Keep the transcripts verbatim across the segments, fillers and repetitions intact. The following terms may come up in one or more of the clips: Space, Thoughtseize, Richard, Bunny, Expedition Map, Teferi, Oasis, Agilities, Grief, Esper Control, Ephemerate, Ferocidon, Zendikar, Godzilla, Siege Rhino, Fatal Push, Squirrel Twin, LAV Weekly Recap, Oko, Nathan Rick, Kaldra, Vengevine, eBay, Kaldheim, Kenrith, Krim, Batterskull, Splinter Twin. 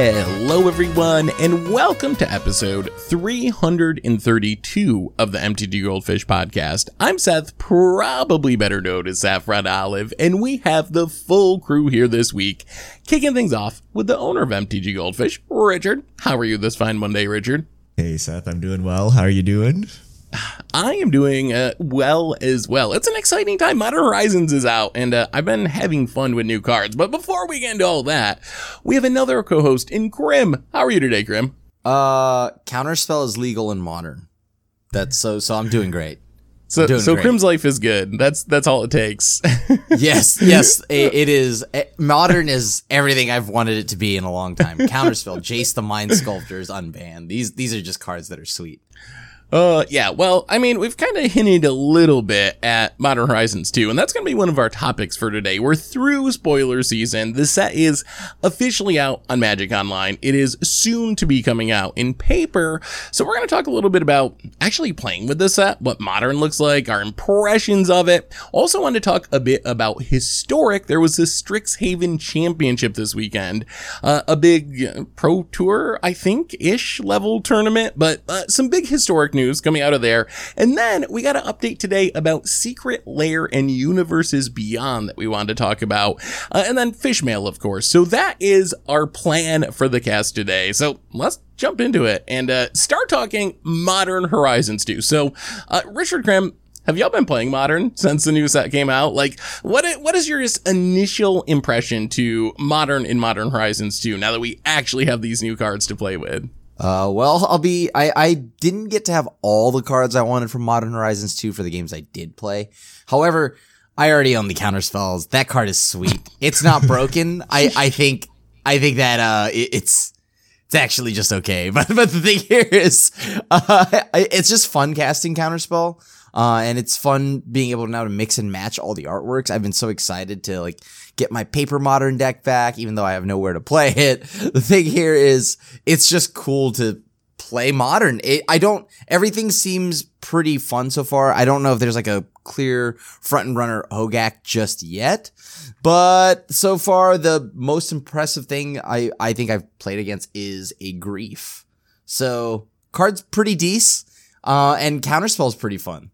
Hello everyone, and welcome to episode three hundred thirty-two of the M T G Goldfish podcast. I'm Seth, probably better known as Saffron Olive, and we have the full crew here this week, kicking things off with the owner of M T G Goldfish, Richard. How are you this fine Monday, Richard? Hey Seth, I'm doing well. How are you doing? I am doing uh, well as well. It's an exciting time. Modern Horizons is out, and uh, I've been having fun with new cards. But before we get into all that, we have another co-host in Krim. How are you today, Krim? Uh, Counterspell is legal in Modern. That's so. So I'm doing great. So doing so great. Krim's life is good. That's that's all it takes. yes, yes, it, it is. It, Modern is everything I've wanted it to be in a long time. Counterspell, Jace the Mind Sculptor is unbanned. These these are just cards that are sweet. Uh, yeah, well, I mean, we've kind of hinted a little bit at Modern Horizons two, and that's going to be one of our topics for today. We're through spoiler season. The set is officially out on Magic Online. It is soon to be coming out in paper, so we're going to talk a little bit about actually playing with the set, what Modern looks like, our impressions of it. Also want to talk a bit about Historic. There was the Strixhaven Championship this weekend, uh, a big Pro Tour, I think-ish level tournament, but uh, some big Historic news coming out of there. And then we got an update today about Secret Lair and Universes Beyond that we wanted to talk about. Uh, and then Fishmail, of course. So that is our plan for the cast today. So let's jump into it and uh, start talking Modern Horizons two. So uh, Richard, Krim, have y'all been playing Modern since the new set came out? Like, what what is your just initial impression to Modern in Modern Horizons two now that we actually have these new cards to play with? Uh, well, I'll be, I, I didn't get to have all the cards I wanted from Modern Horizons two for the games I did play. However, I already own the Counterspells. That card is sweet. It's not broken. I, I think, I think that, uh, it, it's, it's actually just okay. But, but the thing here is, uh, it's just fun casting Counterspell. Uh, and it's fun being able now to mix and match all the artworks. I've been so excited to, like, get my paper Modern deck back, even though I have nowhere to play it. The thing here is, it's just cool to play Modern. It, I don't, everything seems pretty fun so far. I don't know if there's, like, a clear front and runner Hogaak just yet. But so far, the most impressive thing I, I think I've played against is a Grief. So, card's pretty decent. Uh, and Counterspell's pretty fun.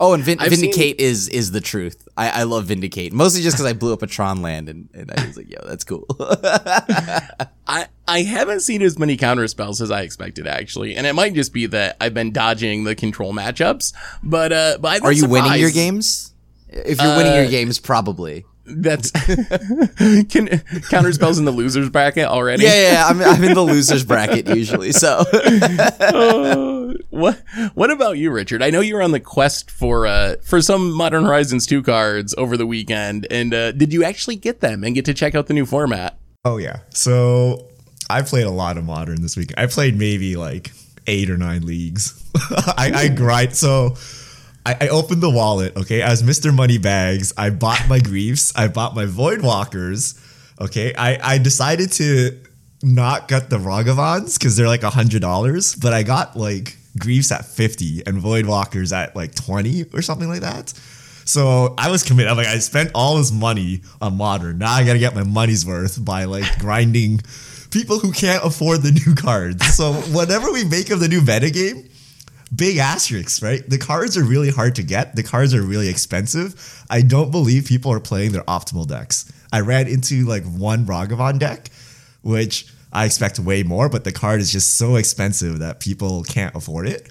Oh, and Vin- Vindicate seen... is is the truth. I, I love Vindicate, mostly just because I blew up a Tron land, and, and I was like, yo, that's cool. I, I haven't seen as many Counterspells as I expected, actually, and it might just be that I've been dodging the control matchups, but, uh, but I've been Are you surprised. winning your games? If you're uh, winning your games, probably. That's Can, Counterspells in the losers bracket already. Yeah, yeah, I'm, I'm in the losers bracket usually, so... oh. What What about you, Richard? I know you were on the quest for uh for some Modern Horizons two cards over the weekend, and uh, did you actually get them and get to check out the new format? Oh yeah, so I played a lot of Modern this week. I played maybe like eight or nine leagues. I, I grind. So I, I opened the wallet. Okay, as Mister Moneybags, I bought my Griefs. I bought my Voidwalkers. Okay, I I decided to not get the Ragavans because they're like a hundred dollars, but I got like Griefs at fifty and Voidwalkers at like twenty or something like that. So I was committed. I'm like, I spent all this money on Modern. Now I gotta get my money's worth by like grinding people who can't afford the new cards. So whatever we make of the new metagame, big asterisks, right? The cards are really hard to get. The cards are really expensive. I don't believe people are playing their optimal decks. I ran into like one Ragavan deck, which I expect way more, but the card is just so expensive that people can't afford it.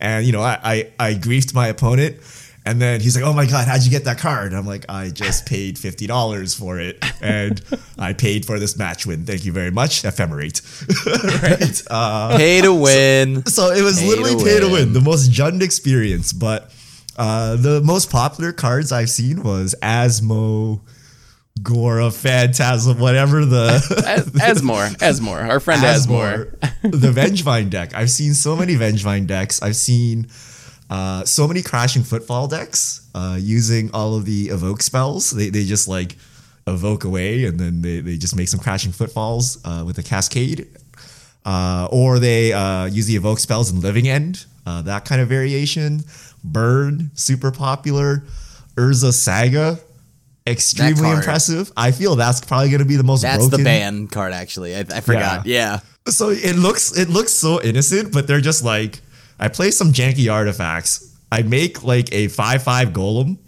And, you know, I, I, I griefed my opponent, and then he's like, oh my God, how'd you get that card? And I'm like, I just paid fifty dollars for it, and I paid for this match win. Thank you very much, Ephemerate. Right? Uh, pay to win. So, so it was pay literally to pay to win, the most Jund experience. But uh, the most popular cards I've seen was Asmo... Gora, Phantasm, whatever the... Asmore, Asmore, our friend Asmore. The Vengevine deck. I've seen so many Vengevine decks. I've seen uh, so many Crashing Footfall decks uh, using all of the evoke spells. They they just like evoke away, and then they, they just make some Crashing Footfalls uh, with a Cascade. Uh, or they uh, use the evoke spells in Living End, uh, that kind of variation. Burn, super popular. Urza Saga. extremely impressive. I feel that's probably going to be the most that's broken. That's the ban card, actually. I, I forgot. Yeah. yeah. So it looks it looks so innocent, but they're just like, I play some janky artifacts. I make like a five five golem.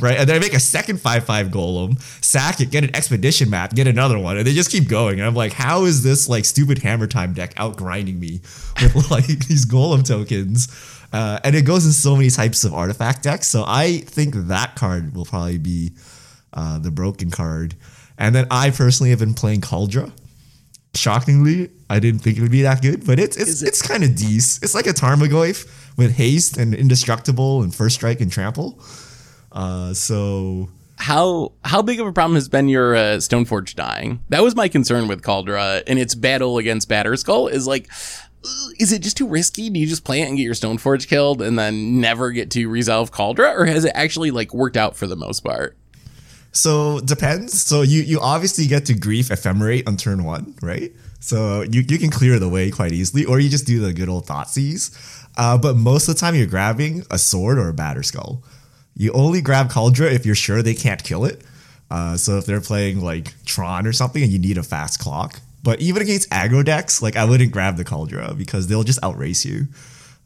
Right, and then I make a second five five golem, sack it, get an expedition map, get another one, and they just keep going. And I'm like, how is this like stupid hammer time deck out grinding me with like these golem tokens? Uh, and it goes in so many types of artifact decks. So I think that card will probably be uh, the broken card. And then I personally have been playing Kaldra. Shockingly, I didn't think it would be that good, but it's it's it? it's kind of decent. It's like a Tarmogoyf with haste and indestructible and first strike and trample. Uh, so how how big of a problem has been your uh, Stoneforge dying? That was my concern with Kaldra and its battle against Batterskull. Is like, is it just too risky? Do you just play it and get your Stoneforge killed and then never get to resolve Kaldra, or has it actually like worked out for the most part? So depends. So you you obviously get to Grief Ephemerate on turn one, right? So you you can clear the way quite easily, or you just do the good old Thoughtseize. Uh, but most of the time you're grabbing a sword or a Batterskull. You only grab Kaldra if you're sure they can't kill it. Uh, so if they're playing like Tron or something and you need a fast clock. But even against aggro decks, like I wouldn't grab the Kaldra because they'll just outrace you.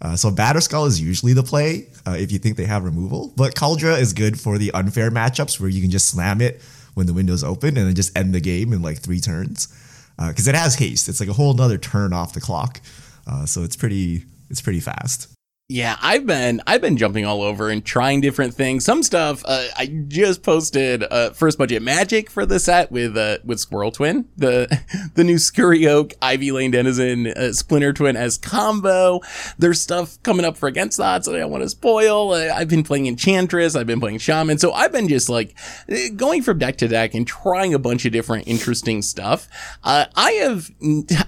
Uh, so Batterskull is usually the play uh, if you think they have removal. But Kaldra is good for the unfair matchups where you can just slam it when the window's open and then just end the game in like three turns. Because uh, it has haste. It's like a whole nother turn off the clock. Uh, so it's pretty, it's pretty fast. Yeah, I've been I've been jumping all over and trying different things. Some stuff uh, I just posted uh, first budget magic for the set with uh, with Squirrel Twin, the the new Scurry Oak Ivy Lane Denizen uh, Splinter Twin as combo. There's stuff coming up for against thoughts that I don't want to spoil. Uh, I've been playing Enchantress, I've been playing Shaman, so I've been just like going from deck to deck and trying a bunch of different interesting stuff. Uh, I have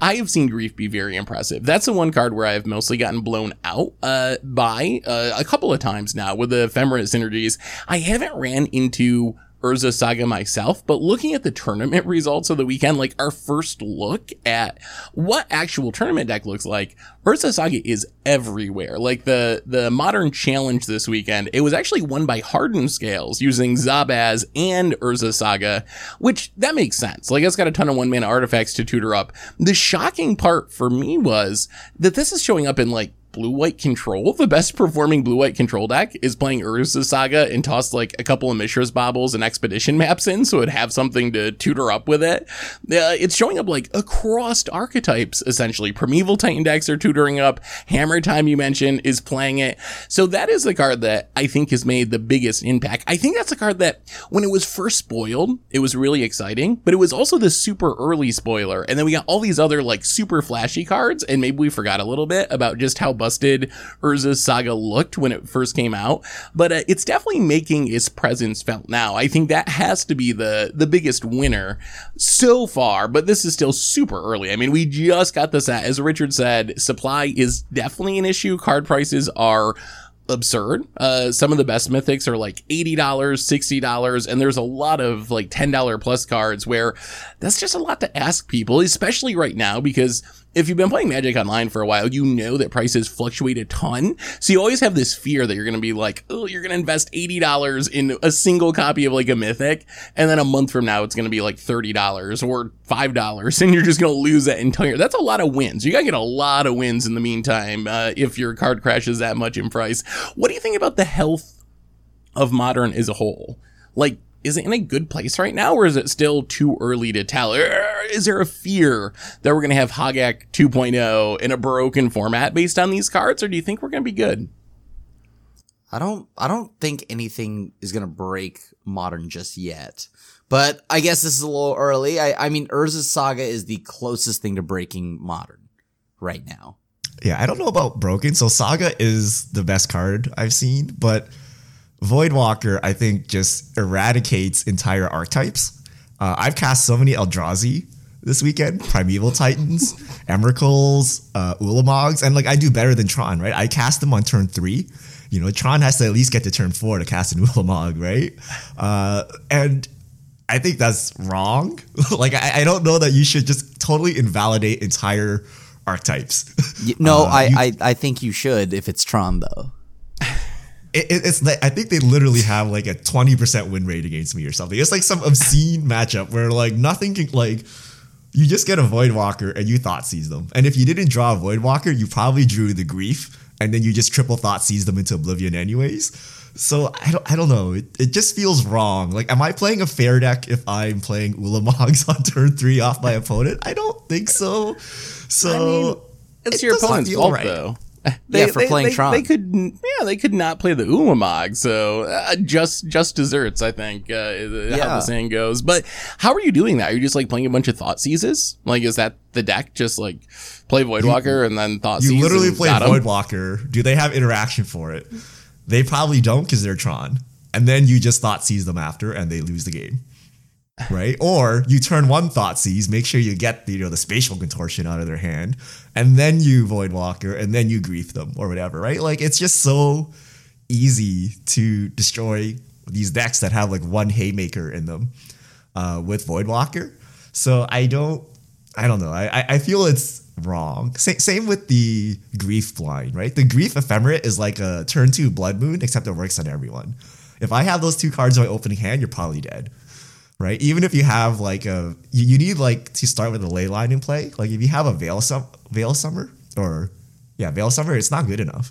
I have seen Grief be very impressive. That's the one card where I have mostly gotten blown out. Uh, by uh, a couple of times now with the Ephemerate synergies. I haven't ran into Urza Saga myself, but looking at the tournament results of the weekend, like our first look at what actual tournament deck looks like, Urza Saga is everywhere. Like the the Modern Challenge this weekend, it was actually won by Hardened Scales using Zabaz and Urza Saga, which that makes sense. Like it's got a ton of one-mana artifacts to tutor up. The shocking part for me was that this is showing up in like Blue-White Control. The best performing Blue-White Control deck is playing Urza Saga and toss like a couple of Mishra's Baubles and Expedition Maps in so it'd have something to tutor up with it. Uh, it's showing up like across archetypes, essentially. Primeval Titan decks are tutoring up. Hammer Time, you mentioned, is playing it. So that is the card that I think has made the biggest impact. I think that's a card that when it was first spoiled, it was really exciting, but it was also the super early spoiler. And then we got all these other like super flashy cards and maybe we forgot a little bit about just how busted Urza Saga looked when it first came out, but uh, it's definitely making its presence felt now. I think that has to be the the biggest winner so far, but this is still super early. I mean, we just got this at, as Richard said, supply is definitely an issue. Card prices are absurd. Uh, some of the best mythics are like eighty dollars, sixty dollars, and there's a lot of like ten dollars plus cards where that's just a lot to ask people, especially right now, because if you've been playing Magic Online for a while, you know that prices fluctuate a ton. So you always have this fear that you're going to be like, oh, you're going to invest eighty dollars in a single copy of like a mythic. And then a month from now, it's going to be like thirty dollars or five dollars. And you're just going to lose that entire. That's a lot of wins. You got to get a lot of wins in the meantime uh, if your card crashes that much in price. What do you think about the health of Modern as a whole? Like, is it in a good place right now, or is it still too early to tell? Is there a fear that we're going to have Hogaak two point oh in a broken format based on these cards, or do you think we're going to be good? I don't I don't think anything is going to break Modern just yet. But I guess this is a little early. I, I mean, Urza Saga is the closest thing to breaking Modern right now. Yeah, I don't know about broken. So Saga is the best card I've seen, but Voidwalker, I think, just eradicates entire archetypes. Uh, I've cast so many Eldrazi this weekend, Primeval Titans, Emrakuls, uh, Ulamogs, and like I do better than Tron, right? I cast them on turn three. You know, Tron has to at least get to turn four to cast an Ulamog, right? Uh, and I think that's wrong. Like, I, I don't know that you should just totally invalidate entire archetypes. No, uh, I, you- I, I think you should if it's Tron, though. It, it, it's like, I think they literally have like a twenty percent win rate against me or something. It's like some obscene matchup where like nothing can, like, you just get a Voidwalker and you Thoughtseize them. And if you didn't draw a Voidwalker, you probably drew the Grief, and then you just triple Thoughtseize them into oblivion anyways. So I don't, I don't know. It, it just feels wrong. Like, am I playing a fair deck if I'm playing Ulamogs on turn three off my opponent? I don't think so. So I mean, it's it your opponent's fault, right. though. They, yeah, for they, playing they, Tron. They could, yeah, they could not play the Ulamog, so uh, just just desserts, I think, uh, yeah. how the saying goes. But how are you doing that? Are you just, like, playing a bunch of Thoughtseizes? Like, is that the deck? Just, like, play Voidwalker you, and then Thoughtseize? You literally play Voidwalker. Do they have interaction for it? They probably don't because they're Tron. And then you just Thoughtseize them after, and they lose the game. Right? Or you turn one Thoughtseize, make sure you get the, you know, the spatial contortion out of their hand, and then you Voidwalker, and then you Grief them or whatever, right? Like, it's just so easy to destroy these decks that have like one haymaker in them uh, with Voidwalker. So I don't, I don't know. I, I feel it's wrong. Sa- same with the Grief blind, right? The Grief Ephemerate is like a turn two Blood Moon, except it works on everyone. If I have those two cards in my opening hand, you're probably dead. Right? Even if you have like a, you, you need like to start with a ley line in play. Like if you have a Veil Sum, Veil Summer or yeah, Veil Summer, it's not good enough,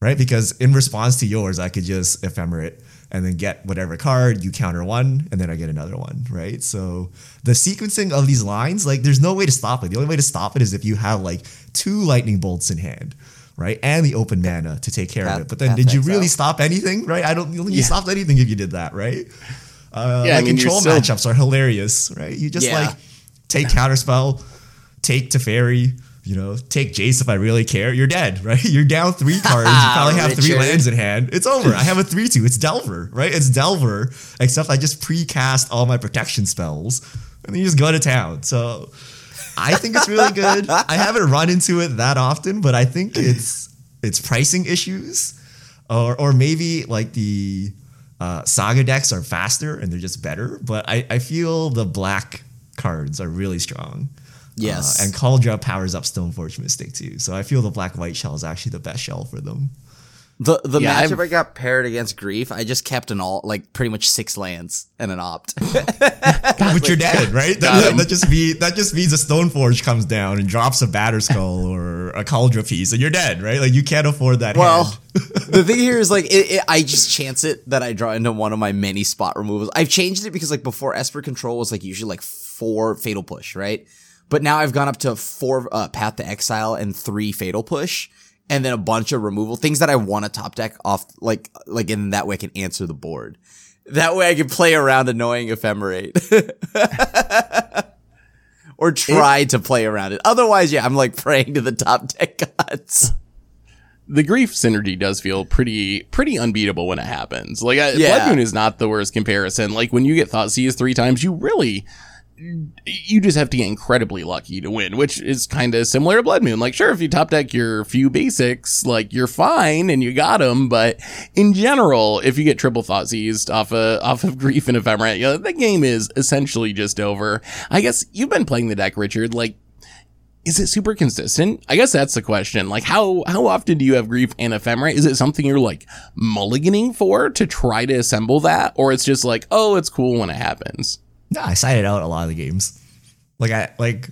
right? Because in response to yours, I could just Ephemerate and then get whatever card you counter one, and then I get another one, right? So the sequencing of these lines, like there's no way to stop it. The only way to stop it is if you have like two lightning bolts in hand, right? And the open mana to take care that, of it. But then did you really out. stop anything, right? I don't think you yeah. stopped anything if you did that, right? Uh, yeah, like I mean, control so- matchups are hilarious, right? You just yeah. like take Counterspell, take Teferi, you know, take Jace if I really care. You're dead, right? You're down three cards. You probably have Richard. three lands in hand. It's over. I have a three two. It's Delver, right? It's Delver, except I just pre-cast all my protection spells, and then you just go to town. So I think it's really good. I haven't run into it that often, but I think it's it's pricing issues, or or maybe like the... Uh, saga decks are faster and they're just better, but I, I feel the black cards are really strong. Yes. Uh, and Kaldra powers up Stoneforge Mystic too, so I feel the black-white shell is actually the best shell for them. The the yeah, matchup I've, I got paired against Grief, I just kept an all, like pretty much six lands and an opt. But you're dead, right? That, that just be that just means a Stoneforge comes down and drops a Batterskull or a Kaldra piece, and you're dead, right? Like you can't afford that. Well, hand. The thing here is like it, it, I just chance it that I draw into one of my many spot removals. I've changed it because like before Esper Control was like usually like four Fatal Push, right? But now I've gone up to four uh, Path to Exile and three Fatal Push. And then a bunch of removal things that I want to top deck off, like, like in that way I can answer the board. That way I can play around annoying Ephemerate. Or try it, to play around it. Otherwise, yeah, I'm like praying to the top deck gods. The Grief synergy does feel pretty, pretty unbeatable when it happens. Like, I, yeah. Blood Moon is not the worst comparison. Like, when you get Thoughtseize three times, you really... you just have to get incredibly lucky to win, which is kind of similar to Blood Moon. Like, sure, if you top deck your few basics, like, you're fine and you got them, but in general, if you get triple Thoughtseized off of, off of Grief and Ephemerate, you know, the game is essentially just over. I guess you've been playing the deck, Richard. Like, is it super consistent? I guess that's the question. Like, how, how often do you have Grief and Ephemerate? Is it something you're, like, mulliganing for to try to assemble that? Or it's just like, oh, it's cool when it happens? No, I sided out a lot of the games. Like, I like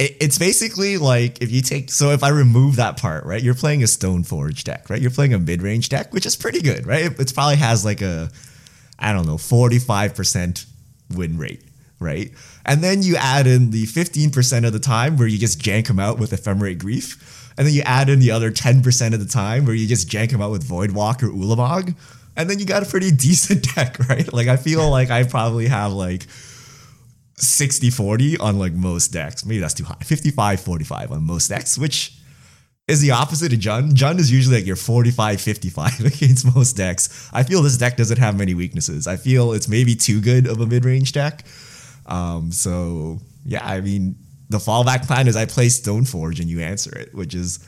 it, it's basically like if you take, so if I remove that part, right, you're playing a Stoneforge deck, right? You're playing a mid-range deck, which is pretty good, right? It, it probably has like a, I don't know, forty-five percent win rate, right? And then you add in the fifteen percent of the time where you just jank them out with Ephemerate Grief. And then you add in the other ten percent of the time where you just jank them out with Voidwalker Ulamog. And then you got a pretty decent deck, right? Like, I feel like I probably have, like, sixty forty on, like, most decks. Maybe that's too high. fifty-five forty-five on most decks, which is the opposite of Jund. Jund is usually, like, your forty-five fifty-five against most decks. I feel this deck doesn't have many weaknesses. I feel it's maybe too good of a mid-range deck. Um, so, yeah, I mean, the fallback plan is I play Stoneforge and you answer it, which is...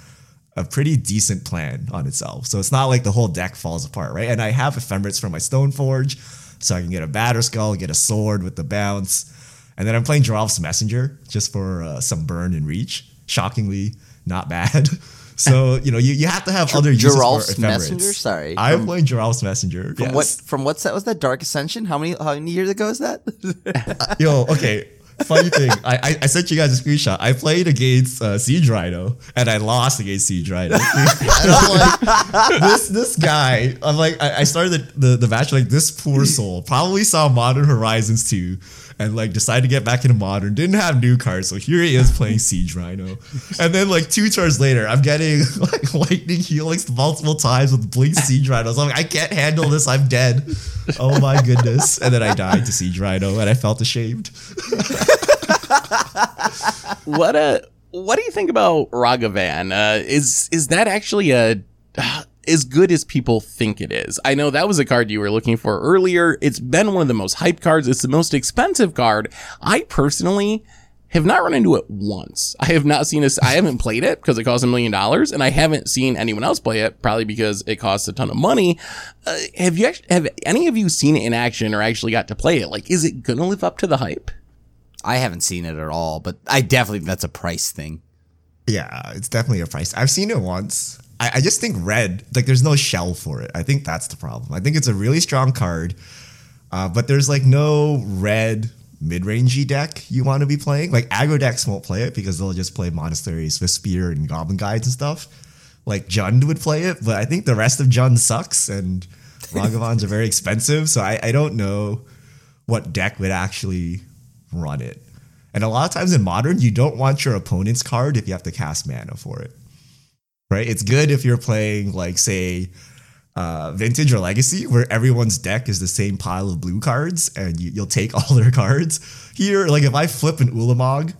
a pretty decent plan on itself. So it's not like the whole deck falls apart, right? And I have Ephemerates from my Stoneforge, so I can get a Batterskull, get a Sword with the bounce. And then I'm playing Giraffe's Messenger just for uh, some burn and reach. Shockingly, not bad. So, you know, you, you have to have other uses Giraffe's for Ephemerates. Messenger? Sorry. I'm playing Giraffe's Messenger. From yes. what? From what set was that? Dark Ascension? How many, how many years ago is that? uh, yo, okay. Funny thing, I, I sent you guys a screenshot. I played against uh, Siege Rhino, and I lost against Siege Rhino. And I'm like, this this guy, I'm like, I, I started the, the, the match like, this poor soul probably saw Modern Horizons two, and like decided to get back into Modern, didn't have new cards, so here he is playing Siege Rhino. And then like two turns later, I'm getting like lightning healings multiple times with Blink Siege Rhino. So I'm like, I can't handle this, I'm dead. Oh my goodness. And then I died to Siege Rhino, and I felt ashamed. What a, what do you think about Ragavan? Uh, is is that actually a uh, as good as people think it is? I know that was a card you were looking for earlier. It's been one of the most hyped cards. It's the most expensive card. I personally have not run into it once. I have not seen this. I haven't played it because it costs a million dollars, and I haven't seen anyone else play it, probably because it costs a ton of money. Uh, have you actually, have any of you seen it in action or actually got to play it? Like, is it gonna live up to the hype? I haven't seen it at all, but I definitely think that's a price thing. Yeah, it's definitely a price. I've seen it once. I, I just think red, like there's no shell for it. I think that's the problem. I think it's a really strong card, uh, but there's like no red mid-rangey deck you want to be playing. Like aggro decks won't play it because they'll just play Monasteries with Spear and Goblin Guides and stuff. Like Jund would play it, but I think the rest of Jund sucks, and Ragavans are very expensive, so I, I don't know what deck would actually run it. And a lot of times in Modern, you don't want your opponent's card if you have to cast mana for it, right? It's good if you're playing like, say, uh, Vintage or Legacy, where everyone's deck is the same pile of blue cards and you, you'll take all their cards. Here, like if I flip an Ulamog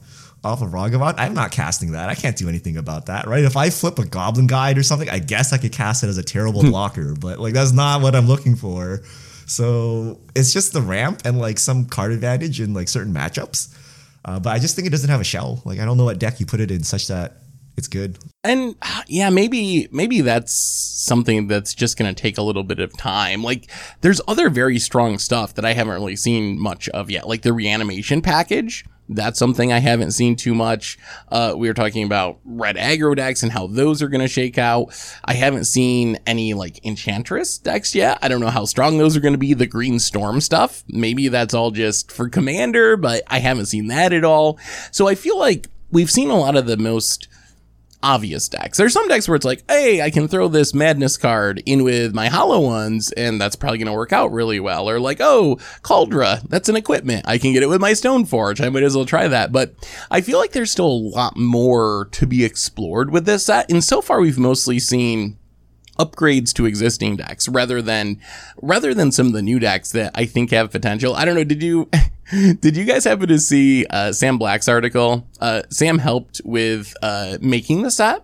off of Ragavan, I'm not casting that. I can't do anything about that, right? If I flip a Goblin Guide or something, I guess I could cast it as a terrible blocker, but like that's not what I'm looking for. So it's just the ramp and like some card advantage in like certain matchups. Uh, but I just think it doesn't have a shell. Like, I don't know what deck you put it in such that it's good. And yeah, maybe maybe that's something that's just going to take a little bit of time. Like, there's other very strong stuff that I haven't really seen much of yet. Like the reanimation package. That's something I haven't seen too much. Uh, we were talking about red aggro decks and how those are going to shake out. I haven't seen any like Enchantress decks yet. I don't know how strong those are going to be. The Green Storm stuff, maybe that's all just for Commander, but I haven't seen that at all. So I feel like we've seen a lot of the most obvious decks. There's some decks where it's like, hey, I can throw this Madness card in with my Hollow ones, and that's probably going to work out really well. Or like, oh, Kaldra, that's an equipment. I can get it with my Stoneforge. I might as well try that. But I feel like there's still a lot more to be explored with this set. And so far, we've mostly seen upgrades to existing decks rather than rather than some of the new decks that I think have potential. I don't know. Did you... Did you guys happen to see uh, Sam Black's article? Uh, Sam helped with uh, making the set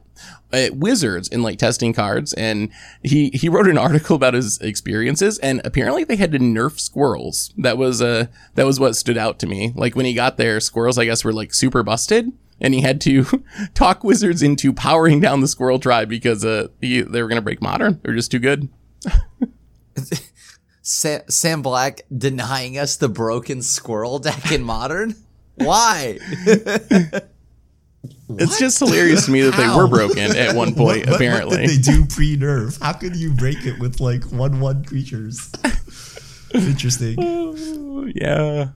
at Wizards in like testing cards, and he he wrote an article about his experiences. And apparently, they had to nerf squirrels. That was uh, that was what stood out to me. Like when he got there, squirrels I guess were like super busted, and he had to talk Wizards into powering down the squirrel tribe because uh he, they were gonna break Modern. They're just too good. Sam Black denying us the broken squirrel deck in Modern? Why? It's just hilarious to me that How? They were broken at one point, what, what, apparently. What did they do pre-nerf? How could you break it with, like, one one creatures? Interesting. Oh, yeah.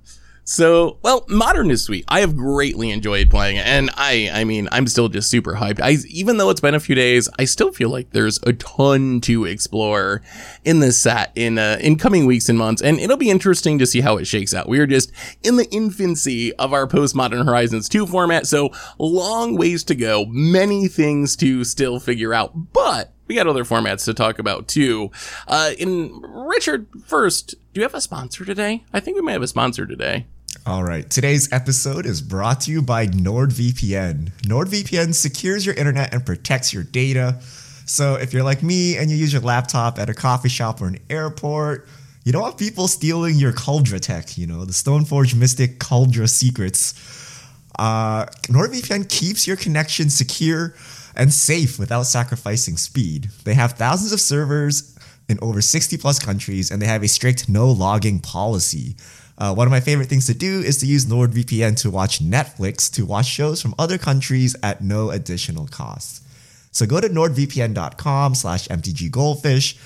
So, well, Modern is sweet. I have greatly enjoyed playing it, and I, I mean, I'm still just super hyped. I, even though it's been a few days, I still feel like there's a ton to explore in this set in uh, in coming weeks and months, and it'll be interesting to see how it shakes out. We are just in the infancy of our post-Modern Horizons two format, so long ways to go, many things to still figure out, but we got other formats to talk about, too. Uh, in Richard, first, do you have a sponsor today? I think we might have a sponsor today. All right. Today's episode is brought to you by NordVPN. NordVPN secures your internet and protects your data. So if you're like me and you use your laptop at a coffee shop or an airport, you don't want people stealing your Kaldra tech, you know, the Stoneforge Mystic Kaldra secrets. Uh, NordVPN keeps your connection secure and safe without sacrificing speed. They have thousands of servers in over sixty plus countries, and they have a strict no logging policy. Uh, one of my favorite things to do is to use NordVPN to watch Netflix, to watch shows from other countries at no additional cost. So go to nordvpn dot com slash M T G Goldfish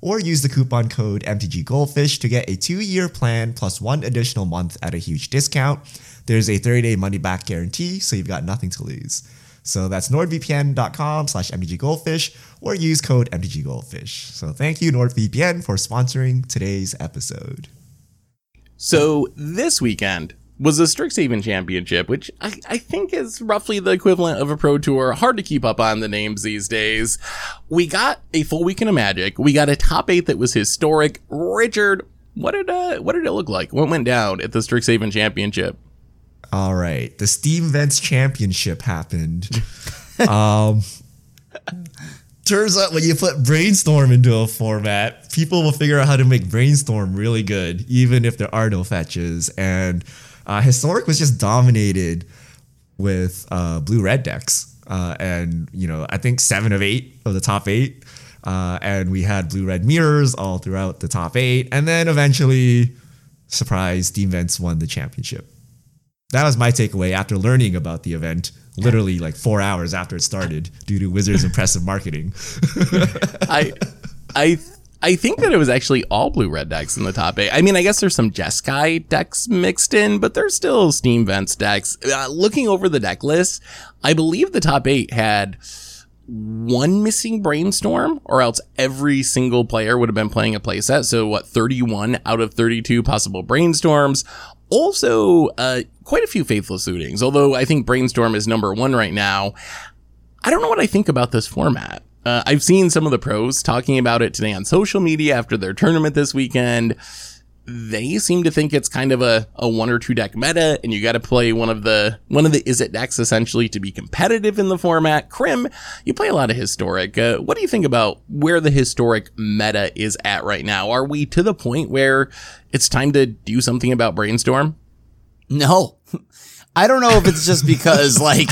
or use the coupon code M T G Goldfish to get a two-year plan plus one additional month at a huge discount. There's a thirty-day money-back guarantee, so you've got nothing to lose. So that's nordvpn dot com slash M T G Goldfish or use code M T G Goldfish. So thank you, NordVPN, for sponsoring today's episode. So this weekend was the Strixhaven Championship, which I, I think is roughly the equivalent of a pro tour. Hard to keep up on the names these days. We got a full weekend of Magic. We got a top eight that was historic. Richard, what did uh, what did it look like? What went down at the Strixhaven Championship? All right, the Steam Vents Championship happened. um, turns out when you put Brainstorm into a format, people will figure out how to make Brainstorm really good, even if there are no fetches. And Uh, Historic was just dominated with uh, blue-red decks. Uh, and, you know, I think seven of eight of the top eight. Uh, and we had blue-red mirrors all throughout the top eight. And then eventually, surprise, Steam Vents won the championship. That was my takeaway after learning about the event, literally like four hours after it started due to Wizards' impressive marketing. I, I I think that it was actually all blue-red decks in the top eight. I mean, I guess there's some Jeskai decks mixed in, but there's still Steam Vents decks. Uh, looking over the deck list, I believe the top eight had one missing Brainstorm, or else every single player would have been playing a playset. So, what, thirty-one out of thirty-two possible Brainstorms. Also, uh, quite a few Faithless Lootings, although I think Brainstorm is number one right now. I don't know what I think about this format. Uh, I've seen some of the pros talking about it today on social media after their tournament this weekend. They seem to think it's kind of a, a one or two deck meta, and you got to play one of the one of the is it decks essentially to be competitive in the format. Krim, you play a lot of Historic. Uh, what do you think about where the Historic meta is at right now? Are we to the point where it's time to do something about Brainstorm? No. I don't know if it's just because, like,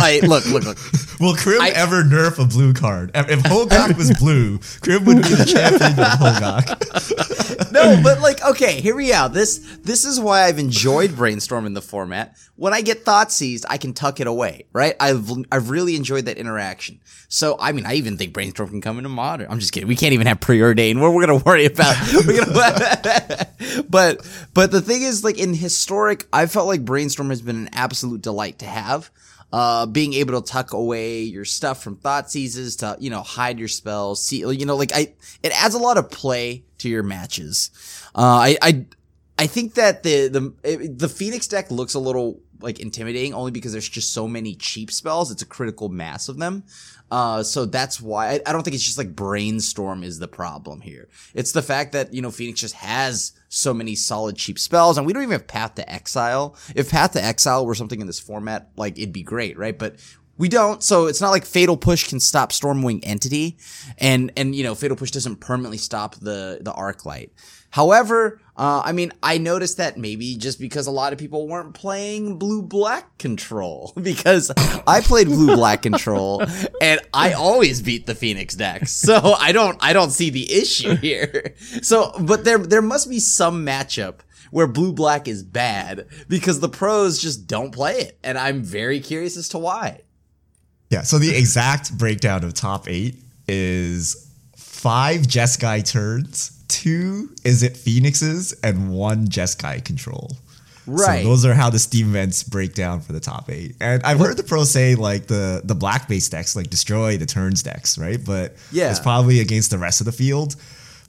like look, look, look. Will Krim I, ever nerf a blue card? If Hogaak was blue, Krim would be the champion of Hogaak. No, but, like, okay, hear me out. This this is why I've enjoyed Brainstorm in the format. When I get Thoughtseized, I can tuck it away, right? I've I've really enjoyed that interaction. So, I mean, I even think Brainstorm can come into Modern. I'm just kidding. We can't even have Preordained. What we're going to worry about. We're gonna, but, but the thing is, like, in Historic, I felt like Brainstorm has been an absolute delight to have. Uh, being able to tuck away your stuff from Thoughtseizes to, you know, hide your spells, see, you know, like I, it adds a lot of play to your matches. Uh, I, I, I think that the, the, it, the Phoenix deck looks a little like intimidating only because there's just so many cheap spells. It's a critical mass of them. Uh, so that's why I, I don't think it's just like Brainstorm is the problem here. It's the fact that, you know, Phoenix just has so many solid cheap spells, and we don't even have Path to Exile. If Path to Exile were something in this format, like, it'd be great, right? But we don't, so it's not like Fatal Push can stop Stormwing Entity, and, and you know, Fatal Push doesn't permanently stop the, the Arc Light. However, uh, I mean, I noticed that maybe just because a lot of people weren't playing blue-black control, because I played blue-black control, and I always beat the Phoenix decks, so I don't, I don't see the issue here. So, but there, there must be some matchup where blue-black is bad, because the pros just don't play it, and I'm very curious as to why. Yeah, so the exact breakdown of top eight is five Jeskai Turns, two is it Phoenixes, and one Jeskai Control. Right. So those are how the Steam Vents break down for the top eight. And I've heard the pros say like the, the black base decks like destroy the Turns decks, right? But yeah, it's probably against the rest of the field.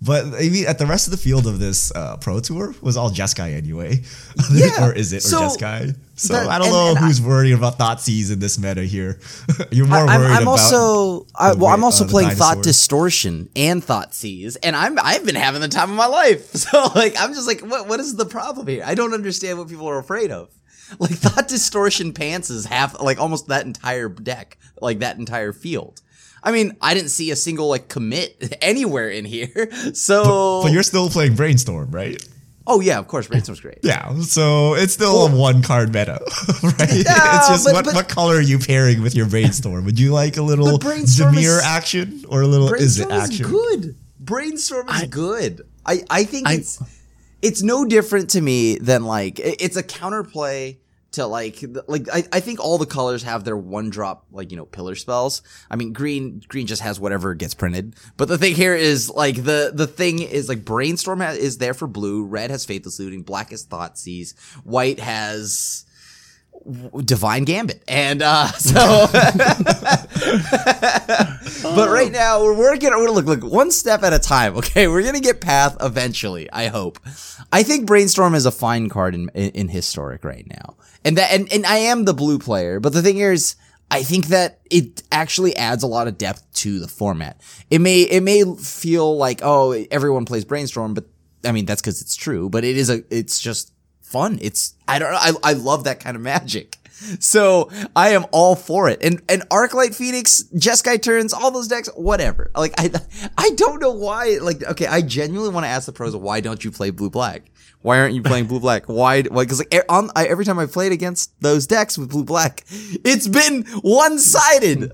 But I mean, at the rest of the field of this uh, pro tour was all Jeskai anyway, yeah. Or is it so, or Jeskai? So that, I don't and, know and who's I, worried about Thoughtseize in this meta here. You're more I, I'm, worried I'm about. Also, I, well, I'm also uh, playing Thought Distortion and Thoughtseize, and I'm I've been having the time of my life. So like I'm just like, what what is the problem here? I don't understand what people are afraid of. Like Thought Distortion pants is half like almost that entire deck, like that entire field. I mean, I didn't see a single like commit anywhere in here. So, but, but you're still playing Brainstorm, right? Oh yeah, of course, Brainstorm's great. Yeah, so it's still cool. A one card meta, right? Yeah, it's just but, what, but, what color are you pairing with your Brainstorm? Would you like a little demure action or a little is it action? Brainstorm is good. Brainstorm is I, good. I I think I, it's it's no different to me than like it's a counterplay to like like I, I think all the colors have their one drop, like, you know, pillar spells. I mean, green green just has whatever gets printed. But the thing here is like the the thing is like Brainstorm has, is there for blue, red has Faithless Looting, black has Thoughtseize, white has Divine Gambit, and uh so but right now we're working we're look look one step at a time. Okay, we're gonna get Path eventually, I hope. I think Brainstorm is a fine card in in, in historic right now, and that and, and I am the blue player, but the thing here is I think that it actually adds a lot of depth to the format. It may it may feel like, oh, everyone plays Brainstorm, but I mean that's because it's true, but it is a it's just fun. It's I don't know. I I love that kind of magic. So I am all for it. And and Arclight Phoenix, Jeskai Turns, all those decks, whatever. Like I I don't know why. Like, okay, I genuinely want to ask the pros, why don't you play blue black? Why aren't you playing blue black? Why? Why? Because like on I, every time I played against those decks with blue black, it's been one sided.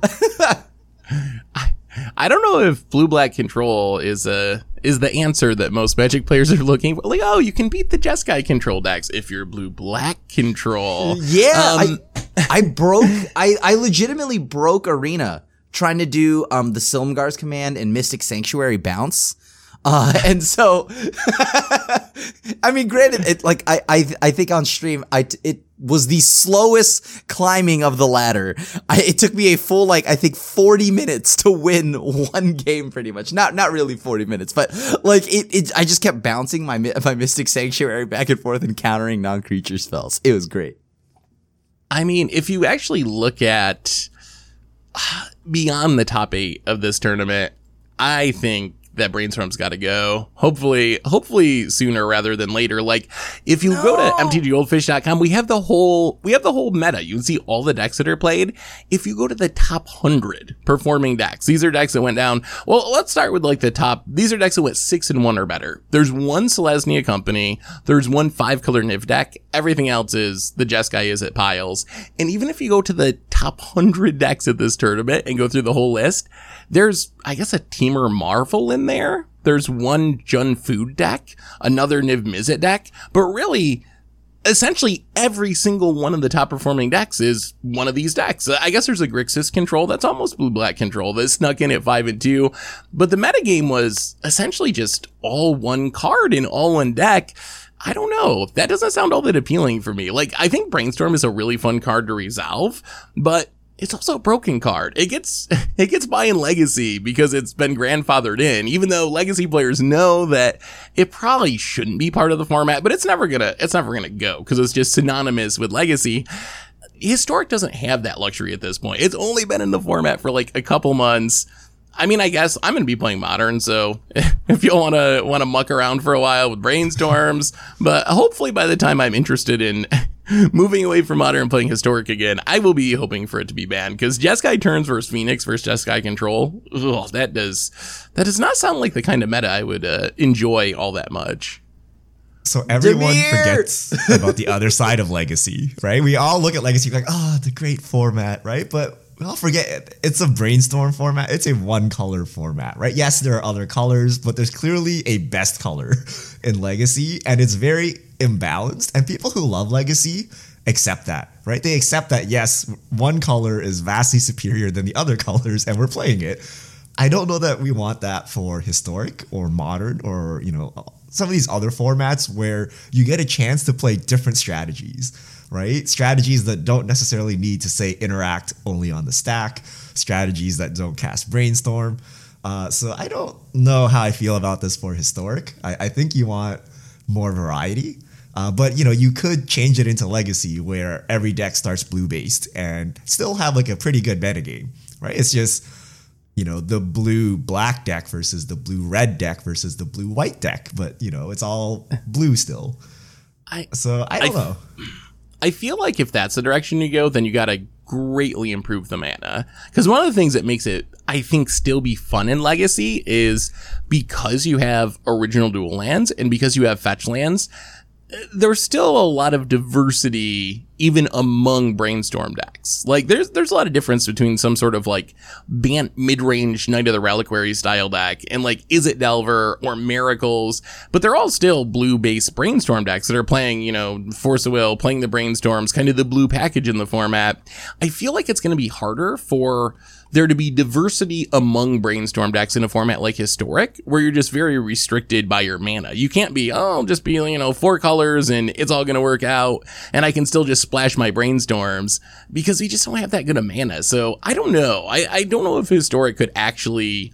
I, I don't know if blue black control is a. is the answer that most Magic players are looking for. Like, oh, you can beat the Jeskai control decks if you're blue-black control. Yeah, um, I, I broke, I, I legitimately broke Arena trying to do um the Silmgar's Command and Mystic Sanctuary bounce. Uh, and so, I mean, granted, it, like, I, I, I think on stream, I, it was the slowest climbing of the ladder. I, it took me a full, like, I think forty minutes to win one game, pretty much. Not, not really forty minutes, but like, it, it, I just kept bouncing my, my Mystic Sanctuary back and forth and countering non-creature spells. It was great. I mean, if you actually look at uh, beyond the top eight of this tournament, I think that Brainstorm's got to go. Hopefully, hopefully sooner rather than later. Like, if you no. go to M T G Goldfish dot com, we have the whole we have the whole meta. You can see all the decks that are played. If you go to the top one hundred performing decks, these are decks that went down. Well, let's start with like the top. These are decks that went six and one or better. There's one Selesnya Company. There's one five color Niv deck. Everything else is the Jeskai is at piles. And even if you go to the top one hundred decks at this tournament and go through the whole list, there's, I guess, a Temur Marvel in there. There's one Jund food deck, another Niv Mizzet deck, but really, essentially every single one of the top performing decks is one of these decks. I guess there's a Grixis control that's almost blue black control that snuck in at five and two, but the metagame was essentially just all one card in all one deck. I don't know. That doesn't sound all that appealing for me. Like, I think Brainstorm is a really fun card to resolve, but it's also a broken card. It gets it gets by in Legacy because it's been grandfathered in, even though Legacy players know that it probably shouldn't be part of the format, but it's never gonna it's never gonna go because it's just synonymous with Legacy. Historic doesn't have that luxury at this point. It's only been in the format for like a couple months. I mean, I guess I'm going to be playing Modern, so if you want to want to muck around for a while with Brainstorms, but hopefully by the time I'm interested in moving away from Modern and playing Historic again, I will be hoping for it to be banned, because Jeskai Turns versus Phoenix versus Jeskai Control, ugh, that does that does not sound like the kind of meta I would uh, enjoy all that much. So everyone forgets about the other side of Legacy, right? We all look at Legacy like, oh, it's a great format, right? But I'll forget it. It's a Brainstorm format. It's a one color format, right? Yes, there are other colors, but there's clearly a best color in Legacy, and it's very imbalanced. And people who love Legacy accept that, right? They accept that, yes, one color is vastly superior than the other colors, and we're playing it. I don't know that we want that for Historic or Modern or, you know, some of these other formats where you get a chance to play different strategies. Right? Strategies that don't necessarily need to say interact only on the stack, strategies that don't cast Brainstorm. Uh, so I don't know how I feel about this for Historic. I, I think you want more variety, uh, but you know, you could change it into Legacy where every deck starts blue based and still have like a pretty good metagame, right? It's just, you know, the blue black deck versus the blue red deck versus the blue white deck, but you know, it's all blue still. I, so I don't I, know. I feel like if that's the direction you go, then you got to greatly improve the mana. Because one of the things that makes it, I think, still be fun in Legacy is because you have original dual lands and because you have fetch lands, there's still a lot of diversity even among Brainstorm decks. Like, there's there's a lot of difference between some sort of, like, Bant mid-range Knight of the Reliquary style deck and, like, Is It Delver or Miracles, but they're all still blue-based Brainstorm decks that are playing, you know, Force of Will, playing the Brainstorms, kind of the blue package in the format. I feel like it's going to be harder for there to be diversity among Brainstorm decks in a format like Historic, where you're just very restricted by your mana. You can't be, oh, I'll just be, you know, four colors and it's all going to work out, and I can still just splash my Brainstorms, because we just don't have that good of mana. So I don't know. I, I don't know if Historic could actually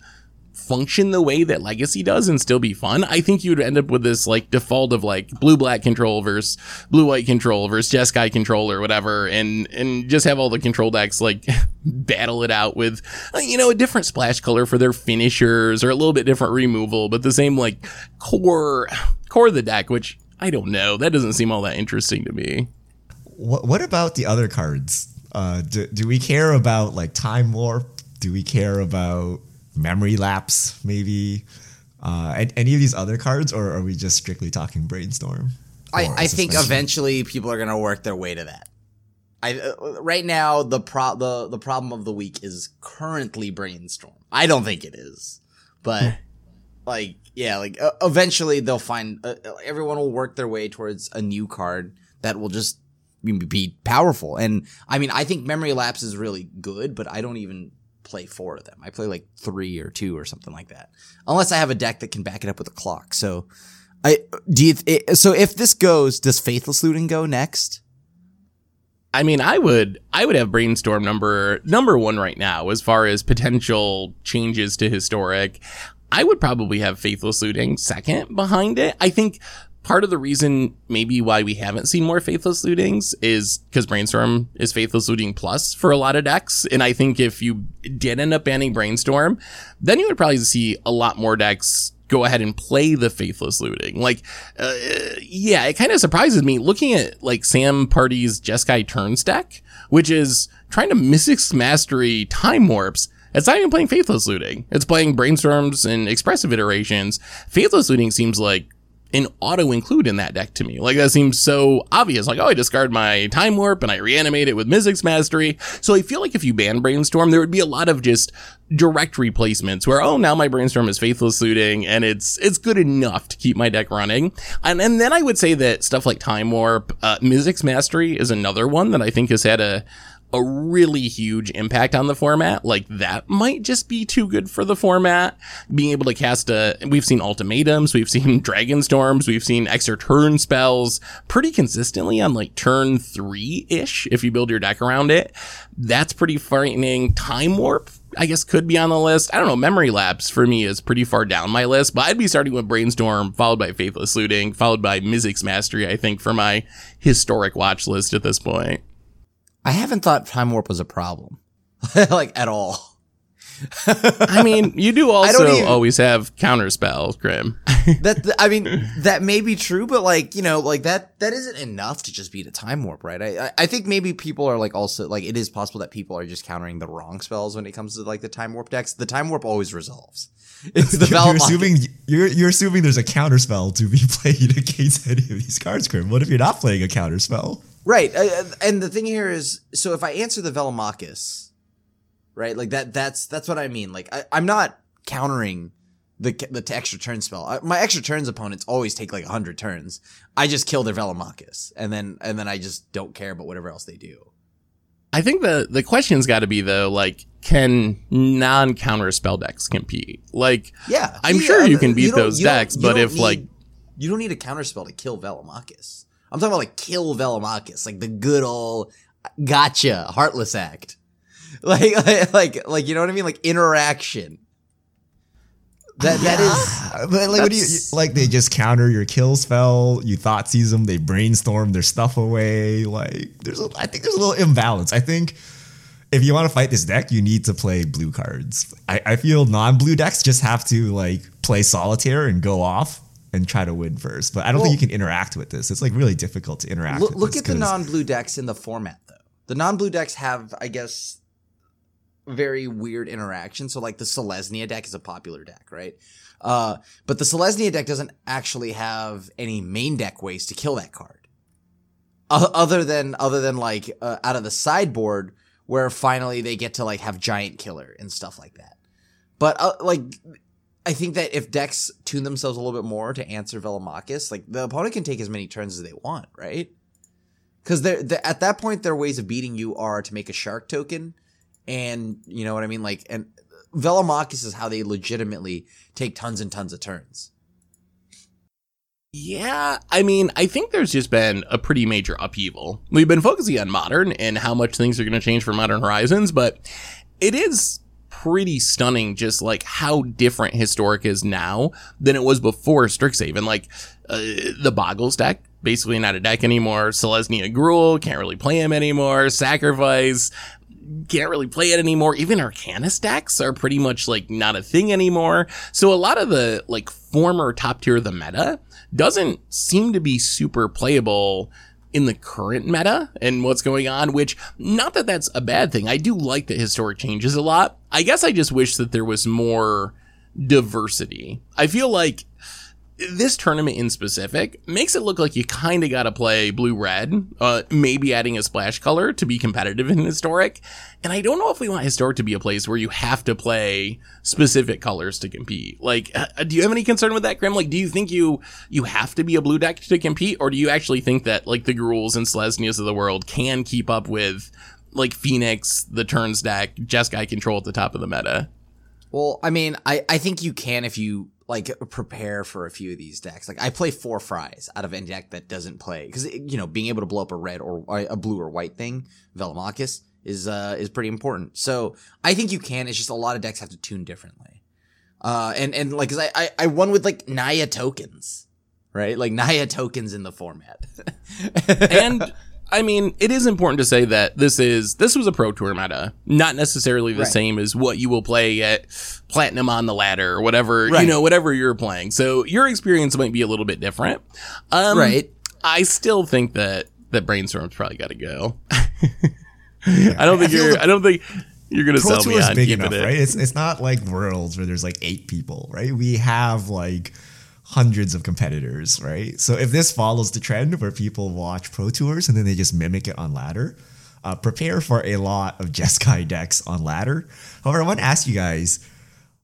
function the way that Legacy does and still be fun. I think you'd end up with this, like, default of, like, blue-black control versus blue-white control versus Jeskai control or whatever, and and just have all the control decks, like, battle it out with, you know, a different splash color for their finishers or a little bit different removal, but the same, like, core core of the deck, which I don't know. That doesn't seem all that interesting to me. What What about the other cards? Uh, do, do we care about, like, Time Warp? Do we care about Memory Lapse, maybe? Uh, any of these other cards, or are we just strictly talking Brainstorm? I, I think eventually people are going to work their way to that. I uh, right now, the, pro- the the problem of the week is currently Brainstorm. I don't think it is, but, like, yeah, like, uh, eventually they'll find, uh, everyone will work their way towards a new card that will just be powerful. And, I mean, I think Memory Lapse is really good, but I don't even play four of them. I play like three or two or something like that, unless I have a deck that can back it up with a clock. So, I do you th- it, so if this goes, does Faithless Looting go next? I mean, I would I would have Brainstorm number number one right now as far as potential changes to Historic. I would probably have Faithless Looting second behind it. I think part of the reason maybe why we haven't seen more Faithless Lootings is because Brainstorm is Faithless Looting plus for a lot of decks. And I think if you did end up banning Brainstorm, then you would probably see a lot more decks go ahead and play the Faithless Looting. Like, uh, yeah, it kind of surprises me looking at, like, Sam Party's Jeskai Turns deck, which is trying to Mystic's Mastery Time Warps. It's not even playing Faithless Looting. It's playing Brainstorms and Expressive Iterations. Faithless Looting seems like an auto include in that deck to me. Like, that seems so obvious. Like, oh, I discard my Time Warp and I reanimate it with Mystic's Mastery. So I feel like if you ban Brainstorm, there would be a lot of just direct replacements where, oh, now my Brainstorm is Faithless Looting and it's it's good enough to keep my deck running. And, and then I would say that stuff like Time Warp, uh, Mystic's Mastery is another one that I think has had a a really huge impact on the format. Like, that might just be too good for the format. Being able to cast a, we've seen ultimatums, we've seen dragon storms, we've seen extra turn spells pretty consistently on, like, turn three-ish if you build your deck around it. That's pretty frightening. Time Warp, I guess, could be on the list. I don't know. Memory Lapse for me is pretty far down my list, but I'd be starting with Brainstorm, followed by Faithless Looting, followed by Mystic's Mastery, I think, for my Historic watch list at this point. I haven't thought Time Warp was a problem, like, at all. I mean, you do also even, always have Counterspell, Krim. that I mean, that may be true, but, like, you know, like, that that isn't enough to just beat a Time Warp, right? I I think maybe people are, like, also, like, it is possible that people are just countering the wrong spells when it comes to, like, the Time Warp decks. The Time Warp always resolves. It's the you're, you're assuming you're you're assuming there's a Counterspell to be played against any of these cards, Krim. What if you're not playing a Counterspell? Right, uh, and the thing here is, so if I answer the Velomachus, right, like, that, that's that's what I mean. Like, I, I'm not countering the the extra turn spell. I, my extra turns opponents always take, like, one hundred turns. I just kill their Velomachus, and then and then I just don't care about whatever else they do. I think the, the question's got to be, though, like, can non-counter spell decks compete? Like, yeah, I'm yeah, sure you can beat you those decks, but if, need, like... You don't need a counter spell to kill Velomachus. I'm talking about, like, kill Velomachus, like, the good old gotcha, heartless act. Like, like, like, like you know what I mean? Like, interaction. That yeah. That is... But, like, what do you, like, they just counter your kill spell, you Thoughtseize them, they Brainstorm their stuff away. Like, there's a, I think there's a little imbalance. I think if you want to fight this deck, you need to play blue cards. I, I feel non-blue decks just have to, like, play solitaire and go off and try to win first, but I don't well, think you can interact with this. It's, like, really difficult to interact look, with look this. Look at the non-blue decks in the format, though. The non-blue decks have, I guess, very weird interaction. So like the Selesnya deck is a popular deck, right? Uh, but the Selesnya deck doesn't actually have any main deck ways to kill that card. O- other than, other than like uh, out of the sideboard where finally they get to like have Giant Killer and stuff like that. But uh, like, I think that if decks tune themselves a little bit more to answer Velomachus, like the opponent can take as many turns as they want, right? Because they're, they're, at that point, their ways of beating you are to make a shark token, and you know what I mean. Like, and Velomachus is how they legitimately take tons and tons of turns. Yeah, I mean, I think there's just been a pretty major upheaval. We've been focusing on Modern and how much things are going to change for Modern Horizons, but it is pretty stunning just like how different Historic is now than it was before Strixhaven. Like uh, the Boggles deck, basically not a deck anymore. Selesnya Gruul, can't really play him anymore. Sacrifice, can't really play it anymore. Even Arcanist decks are pretty much like not a thing anymore. So a lot of the like former top tier of the meta doesn't seem to be super playable in the current meta and what's going on, which, not that that's a bad thing. I do like that Historic changes a lot. I guess I just wish that there was more diversity. I feel like this tournament in specific makes it look like you kind of got to play blue-red, uh, maybe adding a splash color to be competitive in Historic. And I don't know if we want Historic to be a place where you have to play specific colors to compete. Like, uh, do you have any concern with that, Krim? Like, do you think you you have to be a blue deck to compete? Or do you actually think that, like, the Gruuls and Selesnyas of the world can keep up with, like, Phoenix, the Turns deck, Jeskai Control at the top of the meta? Well, I mean, I, I think you can if you... like prepare for a few of these decks. Like I play four Fries out of any deck that doesn't play, because you know being able to blow up a red or a blue or white thing, Velomachus, is uh is pretty important. So I think you can. It's just a lot of decks have to tune differently. Uh and and like cause I, I I won with like Naya tokens, right? Like Naya tokens in the format. And I mean, it is important to say that this is this was a Pro Tour meta, not necessarily the right. same as what you will play at Platinum on the Ladder or whatever, right. you know, whatever you're playing. So your experience might be a little bit different. Um, right. I still think that that Brainstorm's probably got to go. yeah, I don't think I you're. Like I don't think you're going to sell me on big enough, it. Right? It's it's not like Worlds where there's like eight people, right? We have like hundreds of competitors, right? So if this follows the trend where people watch Pro Tours and then they just mimic it on Ladder, uh, prepare for a lot of Jeskai decks on Ladder. However, I want to ask you guys,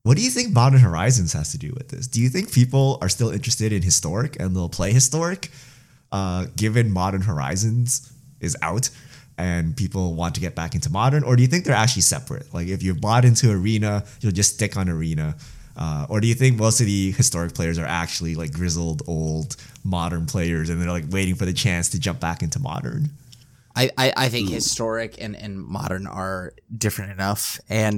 what do you think Modern Horizons has to do with this? Do you think people are still interested in Historic and they'll play Historic, uh, given Modern Horizons is out and people want to get back into Modern? Or do you think they're actually separate? Like if you bought into Arena, you'll just stick on Arena. Uh, or do you think most of the Historic players are actually like grizzled old Modern players and they're like waiting for the chance to jump back into Modern? I, I, I think Ooh. Historic and, and Modern are different enough. And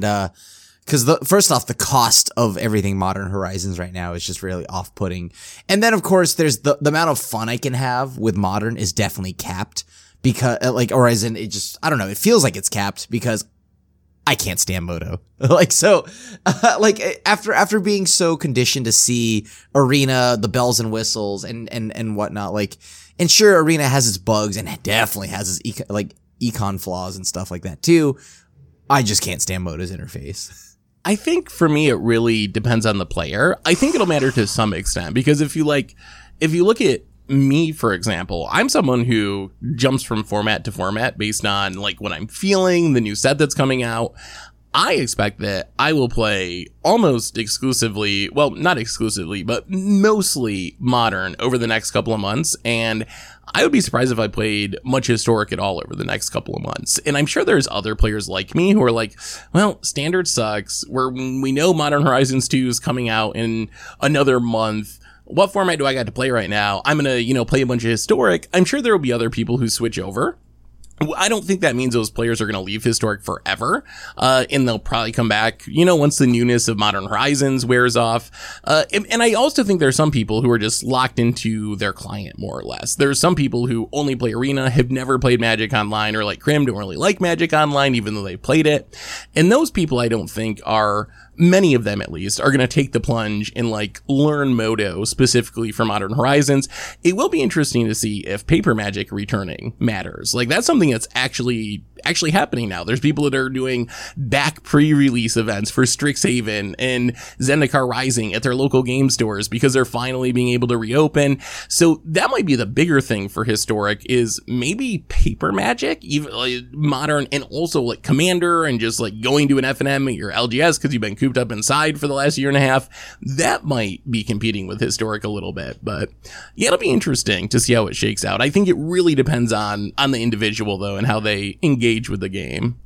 because uh, first off, the cost of everything Modern Horizons right now is just really off-putting. And then, of course, there's the, the amount of fun I can have with Modern is definitely capped because like or as in it just I don't know. It feels like it's capped because I can't stand Moto. like, so, uh, like, after, after being so conditioned to see Arena, the bells and whistles and, and, and whatnot, like, and sure, Arena has its bugs and it definitely has its, eco- like, econ flaws and stuff like that too. I just can't stand Moto's interface. I think for me, it really depends on the player. I think it'll matter to some extent because if you like, if you look at me, for example, I'm someone who jumps from format to format based on like what I'm feeling, the new set that's coming out. I expect that I will play almost exclusively, well, not exclusively, but mostly Modern over the next couple of months. And I would be surprised if I played much Historic at all over the next couple of months. And I'm sure there's other players like me who are like, well, Standard sucks. Where we know Modern Horizons two is coming out in another month. What format do I got to play right now? I'm going to, you know, play a bunch of Historic. I'm sure there will be other people who switch over. I don't think that means those players are going to leave Historic forever. Uh, and they'll probably come back, you know, once the newness of Modern Horizons wears off. Uh, and, and I also think there are some people who are just locked into their client more or less. There are some people who only play Arena, have never played Magic Online, or like Krim, don't really like Magic Online, even though they played it. And those people I don't think are many of them at least, are going to take the plunge and like learn Modo specifically for Modern Horizons. It will be interesting to see if paper magic returning matters. Like that's something that's actually actually happening now. There's people that are doing back pre-release events for Strixhaven and Zendikar Rising at their local game stores because they're finally being able to reopen. So that might be the bigger thing for Historic, is maybe paper magic, even like Modern, and also like Commander, and just like going to an F N M at your L G S because you've been cooped up inside for the last year and a half. That might be competing with Historic a little bit, but yeah, it'll be interesting to see how it shakes out. I think it really depends on on the individual though and how they engage with the game.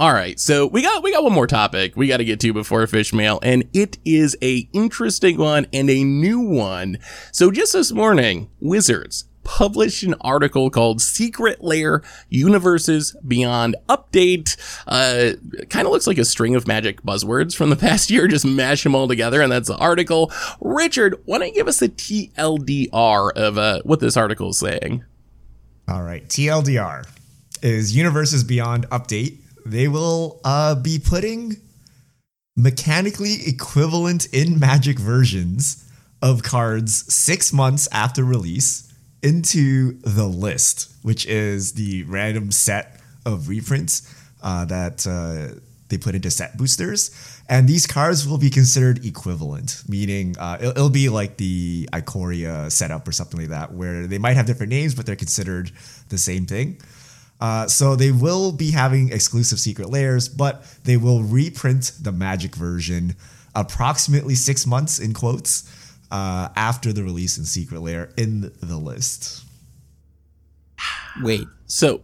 All right, so we got we got one more topic we got to get to before Fish Mail, and it is a interesting one and a new one. So just this morning, Wizards published an article called Secret Lair Universes Beyond Update. Uh, kind of looks like a string of magic buzzwords from the past year. Just mash them all together, and that's the article. Richard, why don't you give us a T L D R of uh, what this article is saying? All right, T L D R is Universes Beyond Update. They will uh, be putting mechanically equivalent in Magic versions of cards six months after release into the list, which is the random set of reprints uh, that uh, they put into set boosters. And these cards will be considered equivalent, meaning uh, it'll, it'll be like the Ikoria setup or something like that, where they might have different names, but they're considered the same thing. Uh, so they will be having exclusive secret layers, but they will reprint the Magic version approximately six months in quotes Uh, after the release in Secret Lair in the list. Wait. So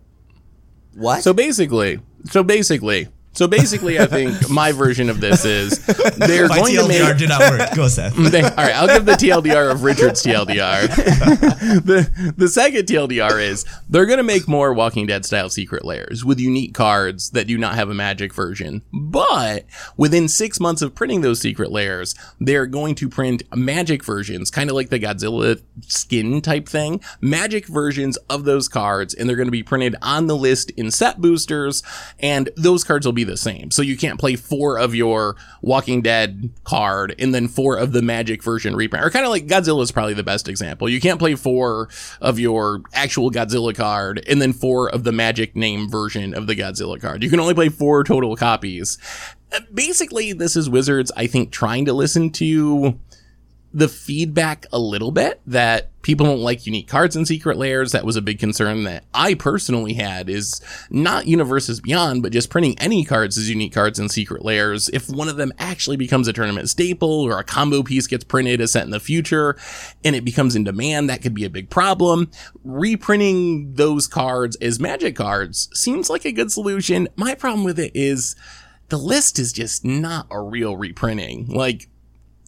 what? So basically, so basically, so basically, I think my version of this is they're my going T L D R to make. Did not work. Go Seth. They, all right, I'll give the T L D R of Richard's T L D R. the the second T L D R is they're going to make more Walking Dead style secret layers with unique cards that do not have a Magic version, but within six months of printing those secret layers, they're going to print Magic versions, kind of like the Godzilla skin type thing, Magic versions of those cards, and they're going to be printed on the list in set boosters, and those cards will be the same. So you can't play four of your Walking Dead card and then four of the Magic version reprint, or kind of like Godzilla is probably the best example. You can't play four of your actual Godzilla card and then four of the Magic name version of the Godzilla card. You can only play four total copies. Basically, this is Wizards, I think, trying to listen to the feedback a little bit that people don't like unique cards in secret layers. That was a big concern that I personally had, is not Universes Beyond, but just printing any cards as unique cards in secret layers. If one of them actually becomes a tournament staple or a combo piece gets printed a set in the future and it becomes in demand, that could be a big problem. Reprinting those cards as Magic cards seems like a good solution. My problem with it is the list is just not a real reprinting. Like,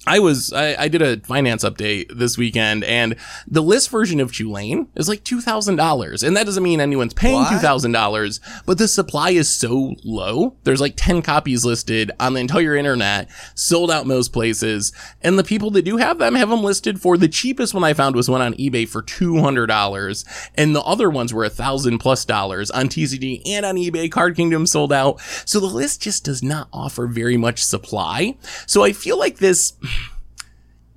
I was, I, I did a finance update this weekend, and the list version of Tulane is like two thousand dollars. And that doesn't mean anyone's paying two thousand dollars, but the supply is so low. There's like ten copies listed on the entire internet, sold out most places. And the people that do have them have them listed for, the cheapest one I found was one on eBay for two hundred dollars. And the other ones were a thousand plus dollars on T C G and on eBay. Card Kingdom sold out. So the list just does not offer very much supply. So I feel like this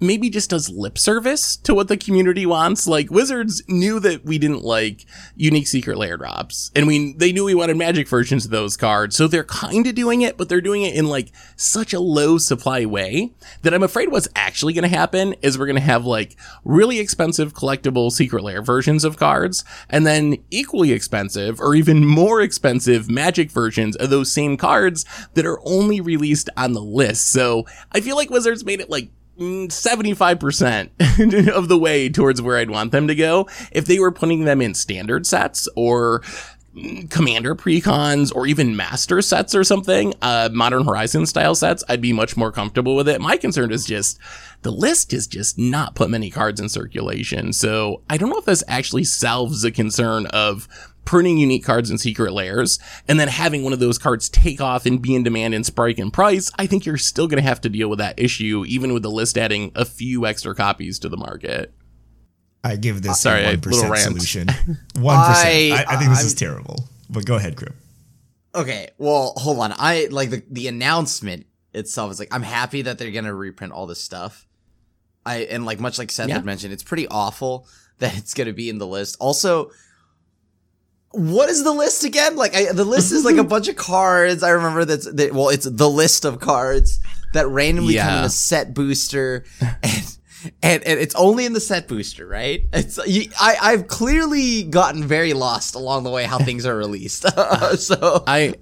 maybe just does lip service to what the community wants. Like, Wizards knew that we didn't like unique secret layer drops, and we they knew we wanted Magic versions of those cards, so they're kind of doing it, but they're doing it in like such a low supply way that I'm afraid what's actually going to happen is we're going to have like really expensive collectible secret layer versions of cards, and then equally expensive or even more expensive Magic versions of those same cards that are only released on the list. So I feel like Wizards made it like seventy-five percent of the way towards where I'd want them to go. If they were putting them in standard sets or Commander precons or even master sets or something, uh, Modern Horizon style sets, I'd be much more comfortable with it. My concern is just the list is just not put many cards in circulation. So I don't know if this actually solves the concern of printing unique cards in secret layers and then having one of those cards take off and be in demand in spike and price. I think you're still going to have to deal with that issue, even with the list adding a few extra copies to the market. I give this uh, a sorry, one percent solution. one percent. I, I, I think this I'm, is terrible, but go ahead, Krim. Okay, well, hold on. I like the, the announcement itself is like, I'm happy that they're gonna reprint all this stuff. I and like much like Seth yeah. had mentioned, it's pretty awful that it's gonna be in the list. Also, what is the list again? Like I, the list is like a bunch of cards. I remember that's that, well, it's the list of cards that randomly yeah. come in a set booster, and, and and it's only in the set booster, right? It's you, I I've clearly gotten very lost along the way how things are released. So I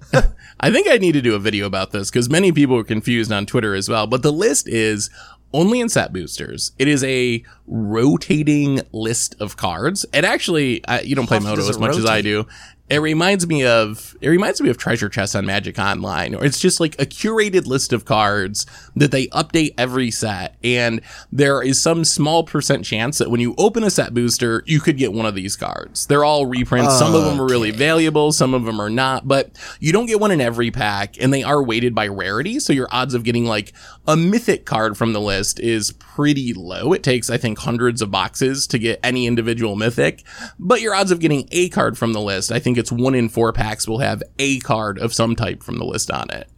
I think I need to do a video about this because many people were confused on Twitter as well. But the list is only in set boosters. It is a rotating list of cards. And actually, I, you don't play Moto as much rotate? as I do. It reminds me of it reminds me of treasure chests on Magic Online, or it's just like a curated list of cards that they update every set. And there is some small percent chance that when you open a set booster, you could get one of these cards. They're all reprints. Oh, some of them are really okay. valuable. Some of them are not, but you don't get one in every pack, and they are weighted by rarity. So your odds of getting like a mythic card from the list is pretty low. It takes, I think, hundreds of boxes to get any individual mythic, but your odds of getting a card from the list, I think it's one in four packs will have a card of some type from the list on it.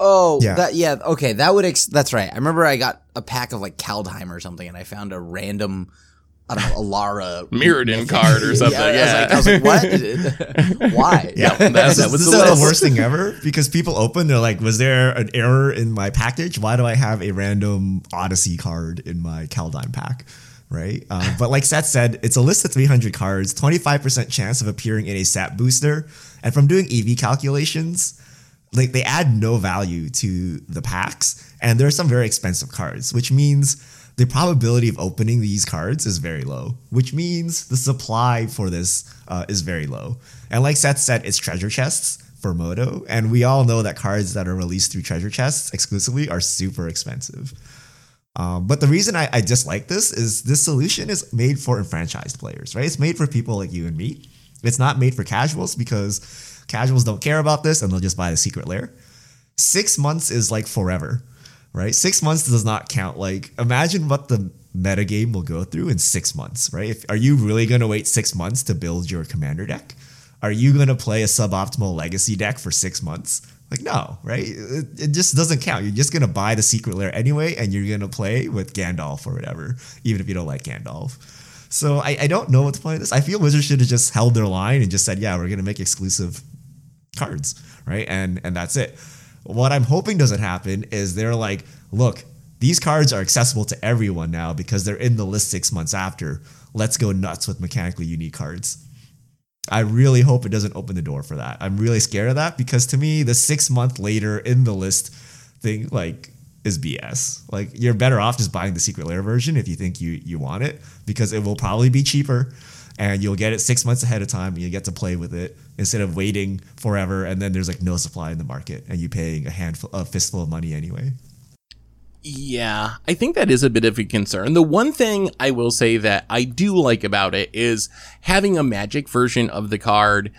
Oh, yeah. That, yeah okay, that would ex- that's right. I remember I got a pack of like Kaldheim or something, and I found a random, I don't know, Alara Mirrodin card or something. Yeah, yeah. I, was like, I was like, what? Why? Yeah, that's, that was this the, is the worst thing ever, because people open, they're like, was there an error in my package? Why do I have a random Odyssey card in my Kaldheim pack? Right. Um, but like Seth said, it's a list of three hundred cards, twenty-five percent chance of appearing in a stat booster. And from doing E V calculations, like they add no value to the packs. And there are some very expensive cards, which means the probability of opening these cards is very low, which means the supply for this uh, is very low. And like Seth said, it's treasure chests for Moto. And we all know that cards that are released through treasure chests exclusively are super expensive. Um, but the reason I, I dislike this is this solution is made for enfranchised players, right? It's made for people like you and me. It's not made for casuals, because casuals don't care about this and they'll just buy the secret lair. Six months is like forever, right? Six months does not count. Like, imagine what the metagame will go through in six months, right? If, are you really going to wait six months to build your commander deck? Are you going to play a suboptimal legacy deck for six months? Like, no, right? It, it just doesn't count. You're just going to buy the secret lair anyway, and you're going to play with Gandalf or whatever, even if you don't like Gandalf. So I, I don't know what to play with this. I feel Wizards should have just held their line and just said, yeah, we're going to make exclusive cards, right? And and that's it. What I'm hoping doesn't happen is they're like, look, these cards are accessible to everyone now because they're in the list six months after. Let's go nuts with mechanically unique cards. I really hope it doesn't open the door for that. I'm really scared of that, because to me, the six month later in the list thing like is B S. Like, you're better off just buying the Secret Lair version if you think you, you want it, because it will probably be cheaper and you'll get it six months ahead of time and you get to play with it instead of waiting forever. And then there's like no supply in the market and you paying a handful, a fistful of money anyway. Yeah, I think that is a bit of a concern. The one thing I will say that I do like about it is having a Magic version of the card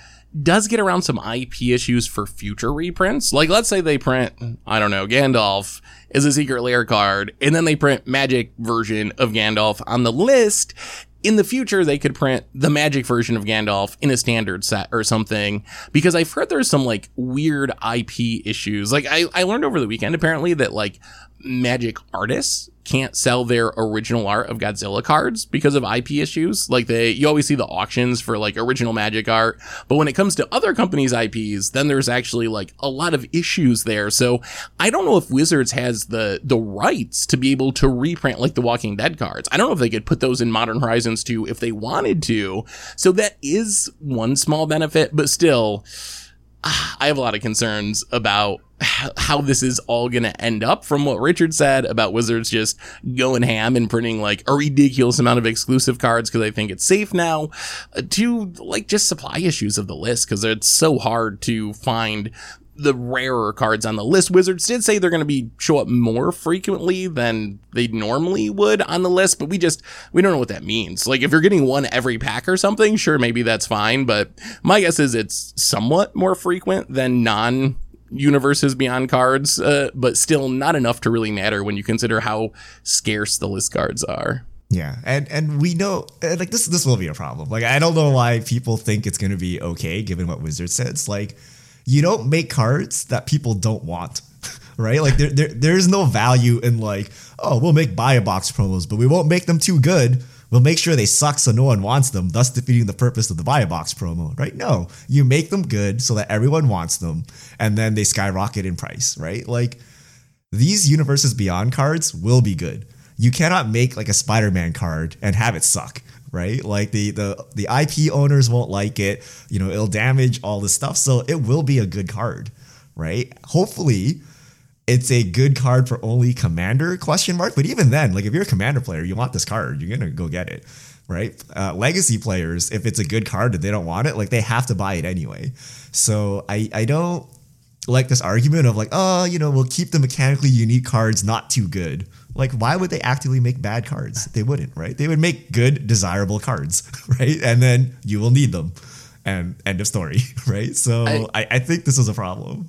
does get around some I P issues for future reprints. Like, let's say they print, I don't know, Gandalf is a Secret Lair card, and then they print Magic version of Gandalf on the list. In the future, they could print the Magic version of Gandalf in a standard set or something, because I've heard there's some like weird I P issues. Like, I, I learned over the weekend, apparently, that like Magic artists can't sell their original art of Godzilla cards because of I P issues. Like, they, you always see the auctions for like original Magic art, but when it comes to other companies' I Ps, then there's actually like a lot of issues there. So I don't know if Wizards has the, the rights to be able to reprint like the Walking Dead cards. I don't know if they could put those in Modern Horizons too if they wanted to. So that is one small benefit, but still, I have a lot of concerns about how this is all going to end up, from what Richard said about Wizards just going ham and printing like a ridiculous amount of exclusive cards because they think it's safe now, to like just supply issues of the list because it's so hard to find the rarer cards on the list. Wizards did say they're going to be show up more frequently than they normally would on the list, but we just, we don't know what that means. Like, if you're getting one every pack or something, sure, maybe that's fine, but my guess is it's somewhat more frequent than non universes beyond cards, uh, but still not enough to really matter when you consider how scarce the list cards are. Yeah, and and we know, like, this this will be a problem. Like, I don't know why people think it's going to be okay, given what Wizards says. Like, you don't make cards that people don't want. right? Like there, there there's no value in like, oh, we'll make buy a box promos, but we won't make them too good. We'll make sure they suck so no one wants them, thus defeating the purpose of the buy a box promo, right? No, you make them good so that everyone wants them, and then they skyrocket in price, right? Like these Universes Beyond cards will be good. You cannot make like a Spider-Man card and have it suck, right? Like the the the I P owners won't like it. You know, it'll damage all this stuff, so it will be a good card, right? Hopefully, it's a good card for only Commander, question mark. But even then, like if you're a Commander player, you want this card. You're going to go get it, right? Uh, Legacy players, if it's a good card and they don't want it, like they have to buy it anyway. So I, I don't like this argument of like, oh, you know, we'll keep the mechanically unique cards not too good. Like, why would they actively make bad cards? They wouldn't, right? They would make good, desirable cards, right? And then you will need them. And end of story, right? So I, I, I think this is a problem.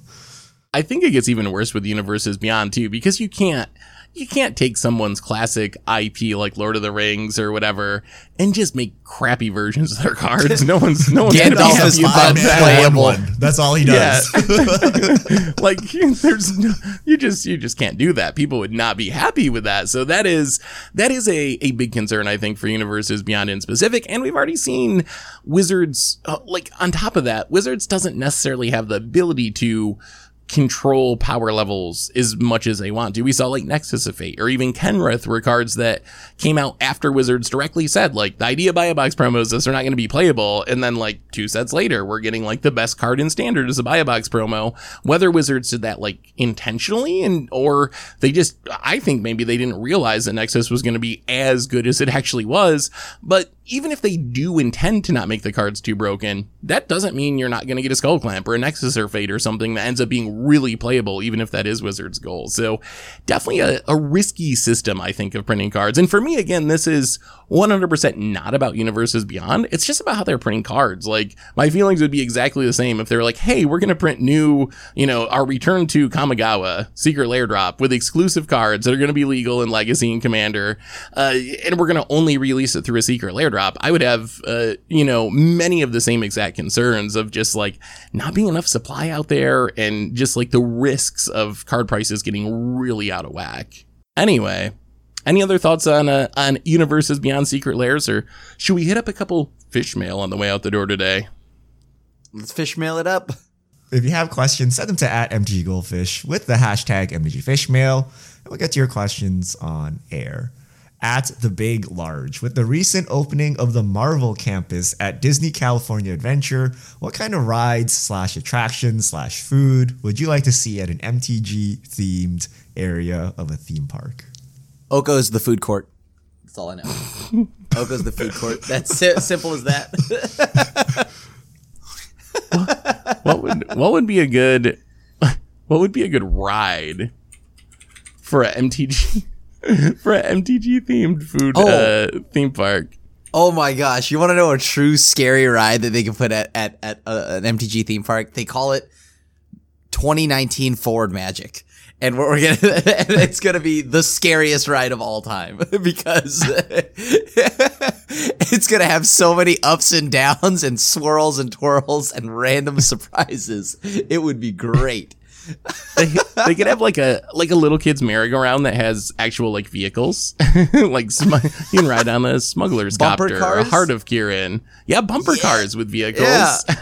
I think it gets even worse with Universes Beyond too, because you can't you can't take someone's classic I P like Lord of the Rings or whatever and just make crappy versions of their cards. No one's no one's gonna be playable. That's all he does. Yeah. Like there's no, you just you just can't do that. People would not be happy with that. So that is that is a a big concern, I think, for Universes Beyond in specific. And we've already seen Wizards uh, like on top of that, Wizards doesn't necessarily have the ability to control power levels as much as they want to. We saw like Nexus of Fate or even Kenrith were cards that came out after Wizards directly said like the idea buy a box promos, those are not going to be playable, and then like two sets later we're getting like the best card in Standard as a buy a box promo. Whether Wizards did that like intentionally and or they just, I think maybe they didn't realize that Nexus was going to be as good as it actually was. But even if they do intend to not make the cards too broken, that doesn't mean you're not going to get a Skullclamp or a Nexus or Fate or something that ends up being really playable, even if that is Wizards' goal. So definitely a, a risky system, I think, of printing cards. And for me, again, this is one hundred percent not about Universes Beyond. It's just about how they're printing cards. Like, my feelings would be exactly the same if they were like, hey, we're going to print new, you know, our Return to Kamigawa Secret Lair drop with exclusive cards that are going to be legal in Legacy and Commander, uh, and we're going to only release it through a Secret Lair drop. I would have, uh, you know, many of the same exact concerns of just like not being enough supply out there and just like the risks of card prices getting really out of whack. Anyway, any other thoughts on uh, on Universes Beyond Secret Lairs, or should we hit up a couple fish mail on the way out the door today? Let's fish mail it up. If you have questions, send them to at M T G Goldfish with the hashtag M T G Fish Mail, and we'll get to your questions on air. At the Big Large, with the recent opening of the Marvel campus at Disney California Adventure, what kind of rides slash attractions slash food would you like to see at an M T G themed area of a theme park? Oko's the food court. That's all I know. Oko's the food court. That's si- simple as that. what, what would what would be a good what would be a good ride for a M T G? For an M T G-themed food oh. uh, theme park. Oh my gosh. You want to know a true scary ride that they can put at, at, at uh, an M T G theme park? They call it twenty nineteen Forward Magic. And what we're gonna, it's gonna be the scariest ride of all time because it's gonna have so many ups and downs and swirls and twirls and random surprises. It would be great. they, they could have like a like a little kid's merry-go-round that has actual like vehicles. Like sm- you can ride on a smuggler's bumper copter cars? Or a Heart of Kieran. Yeah, bumper yeah. cars with vehicles. Yeah.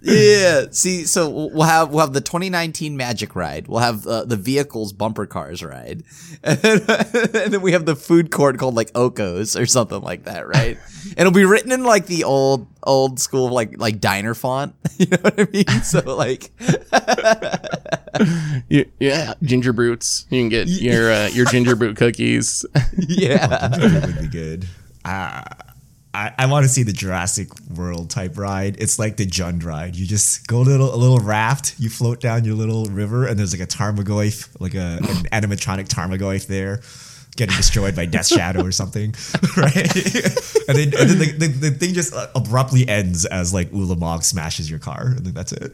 yeah. See, so we'll have we'll have the twenty nineteen Magic ride. We'll have uh, the vehicles bumper cars ride. And then, and then we have the food court called like Oko's or something like that, right? And it'll be written in like the old old school like like diner font. You know what I mean? So like yeah, yeah, ginger brutes. You can get your uh, your ginger brute cookies. Yeah. Oh, ginger would be good. Ah. I, I want to see the Jurassic World type ride. It's like the Jund ride. You just go to a little, a little raft, you float down your little river, and there's like a Tarmogoyf, like a, an animatronic Tarmogoyf there, getting destroyed by Death Shadow or something, right? and then, and then the, the, the thing just abruptly ends as like Ulamog smashes your car. I think that's it.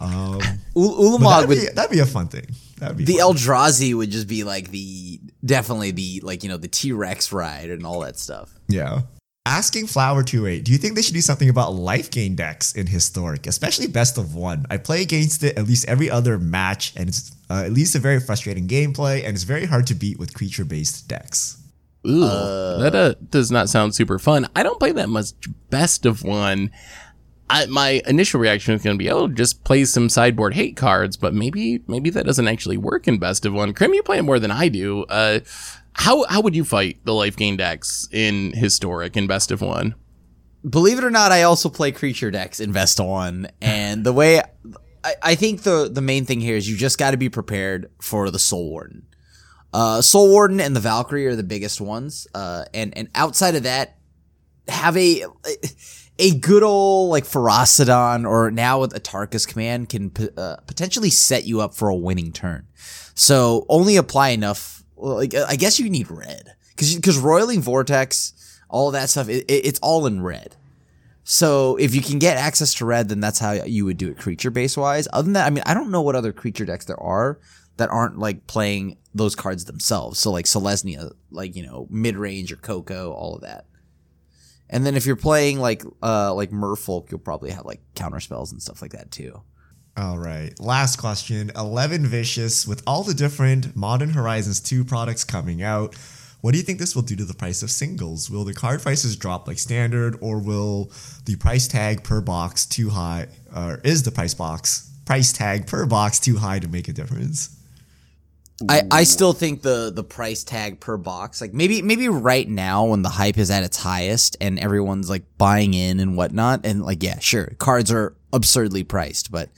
Um, U- Ulamog would... That'd, that'd be a fun thing. That'd be the fun. Eldrazi would just be like the... Definitely the, like, you know, the T-Rex ride and all that stuff. Yeah. Asking Flower two eight, do you think they should do something about life gain decks in Historic, especially best of one? I play against it at least every other match, and it's uh, at least a very frustrating gameplay, and it's very hard to beat with creature-based decks. Ooh, uh, that uh, does not sound super fun. I don't play that much best of one. I, my initial reaction is going to be, oh, just play some sideboard hate cards, but maybe maybe that doesn't actually work in best of one. Krim, you play it more than I do. Uh, how how would you fight the life gain decks in Historic and best of one? Believe it or not, I also play creature decks in best of one, and the way I, I think the the main thing here is you just got to be prepared for the Soul Warden. Uh, Soul Warden and the Valkyrie are the biggest ones, uh, and and outside of that, have a. A good old, like, Ferocidon, or now with Atarka's Command, can p- uh, potentially set you up for a winning turn. So only apply enough. Like, I guess you need red. Because Roiling Vortex, all that stuff, it, it, it's all in red. So if you can get access to red, then that's how you would do it creature-base-wise. Other than that, I mean, I don't know what other creature decks there are that aren't, like, playing those cards themselves. So, like, Selesnya, like, you know, mid-range or Coco, all of that. And then if you're playing like uh, like Merfolk, you'll probably have like counterspells and stuff like that too. All right. Last question. eleven Vicious, with all the different Modern Horizons two products coming out, what do you think this will do to the price of singles? Will the card prices drop like standard, or will the price tag per box too high? Or is the price box price tag per box too high to make a difference? I, I still think the, the price tag per box, like maybe maybe right now when the hype is at its highest and everyone's like buying in and whatnot, and like, yeah, sure, cards are absurdly priced, but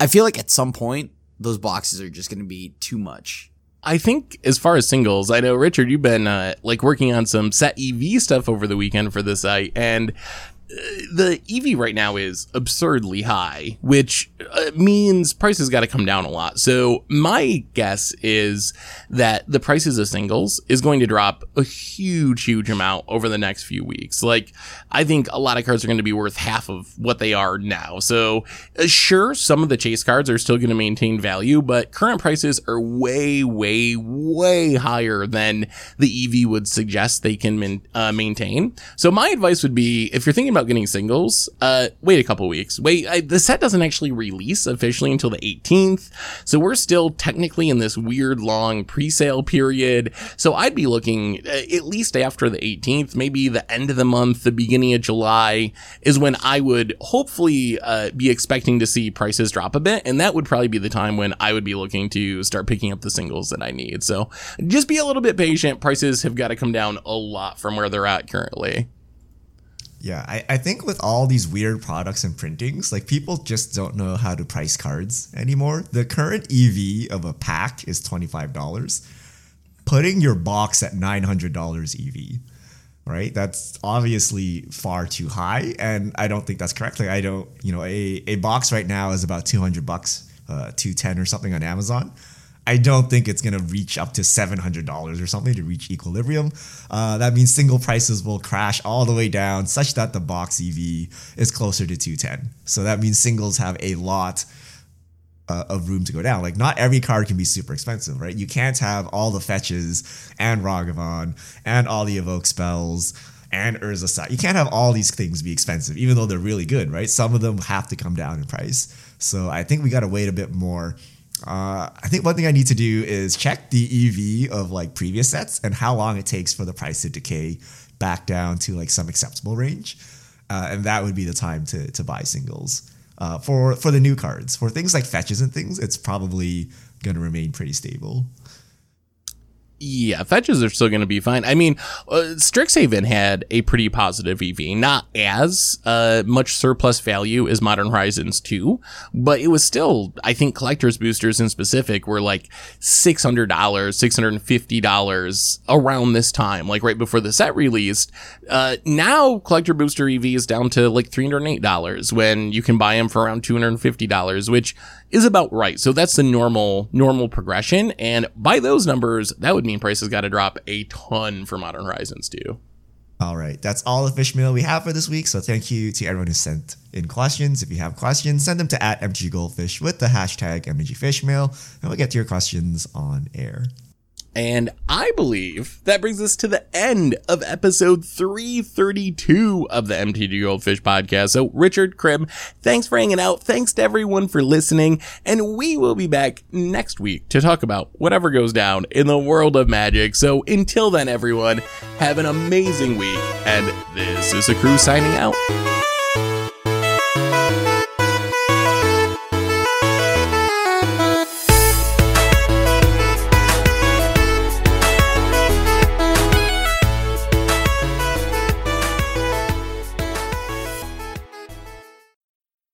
I feel like at some point those boxes are just going to be too much. I think as far as singles, I know, Richard, you've been uh, like working on some set E V stuff over the weekend for the site, and the E V right now is absurdly high, which uh, means prices got to come down a lot. So my guess is that the prices of singles is going to drop a huge, huge amount over the next few weeks. Like, I think a lot of cards are going to be worth half of what they are now. So uh, sure, some of the chase cards are still going to maintain value, but current prices are way, way, way higher than the E V would suggest they can min- uh, maintain. So my advice would be, if you're thinking about getting singles, uh, wait a couple weeks. Wait, I, the set doesn't actually release officially until the eighteenth, so we're still technically in this weird long pre-sale period. So I'd be looking uh, at least after the eighteenth, maybe the end of the month, the beginning of July is when I would hopefully uh, be expecting to see prices drop a bit, and that would probably be the time when I would be looking to start picking up the singles that I need. So just be a little bit patient. Prices have got to come down a lot from where they're at currently. Yeah, I, I think with all these weird products and printings, like, people just don't know how to price cards anymore. The current E V of a pack is twenty-five dollars. Putting your box at nine hundred dollars E V, right? That's obviously far too high, and I don't think that's correct. Like, I don't, you know, a, a box right now is about two hundred bucks, uh, two ten or something on Amazon. I don't think it's going to reach up to seven hundred dollars or something to reach equilibrium. Uh, that means single prices will crash all the way down such that the box E V is closer to two ten. So that means singles have a lot uh, of room to go down. Like, not every card can be super expensive, right? You can't have all the fetches and Ragavan and all the evoke spells and Urza Saga. You can't have all these things be expensive, even though they're really good, right? Some of them have to come down in price. So I think we got to wait a bit more. Uh, I think one thing I need to do is check the E V of like previous sets and how long it takes for the price to decay back down to like some acceptable range. Uh, and that would be the time to to buy singles uh, for, for the new cards. For things like fetches and things, it's probably going to remain pretty stable. Yeah, fetches are still going to be fine. I mean, uh, Strixhaven had a pretty positive E V, not as uh, much surplus value as Modern Horizons two, but it was still, I think, collector's boosters in specific were like six hundred dollars, six hundred fifty dollars around this time, like right before the set released. Uh, now, collector booster E V is down to like three hundred eight dollars when you can buy them for around two hundred fifty dollars, which is about right. So that's the normal, normal progression. And by those numbers, that would mean prices got to drop a ton for Modern Horizons too. All right. That's all the fish meal we have for this week. So thank you to everyone who sent in questions. If you have questions, send them to at M T G Goldfish with the hashtag M T G Fish Mail, and we'll get to your questions on air. And I believe that brings us to the end of episode three thirty-two of the M T G Goldfish podcast. So Richard, Krim, thanks for hanging out. Thanks to everyone for listening. And we will be back next week to talk about whatever goes down in the world of Magic. So until then, everyone, have an amazing week. And this is the crew signing out.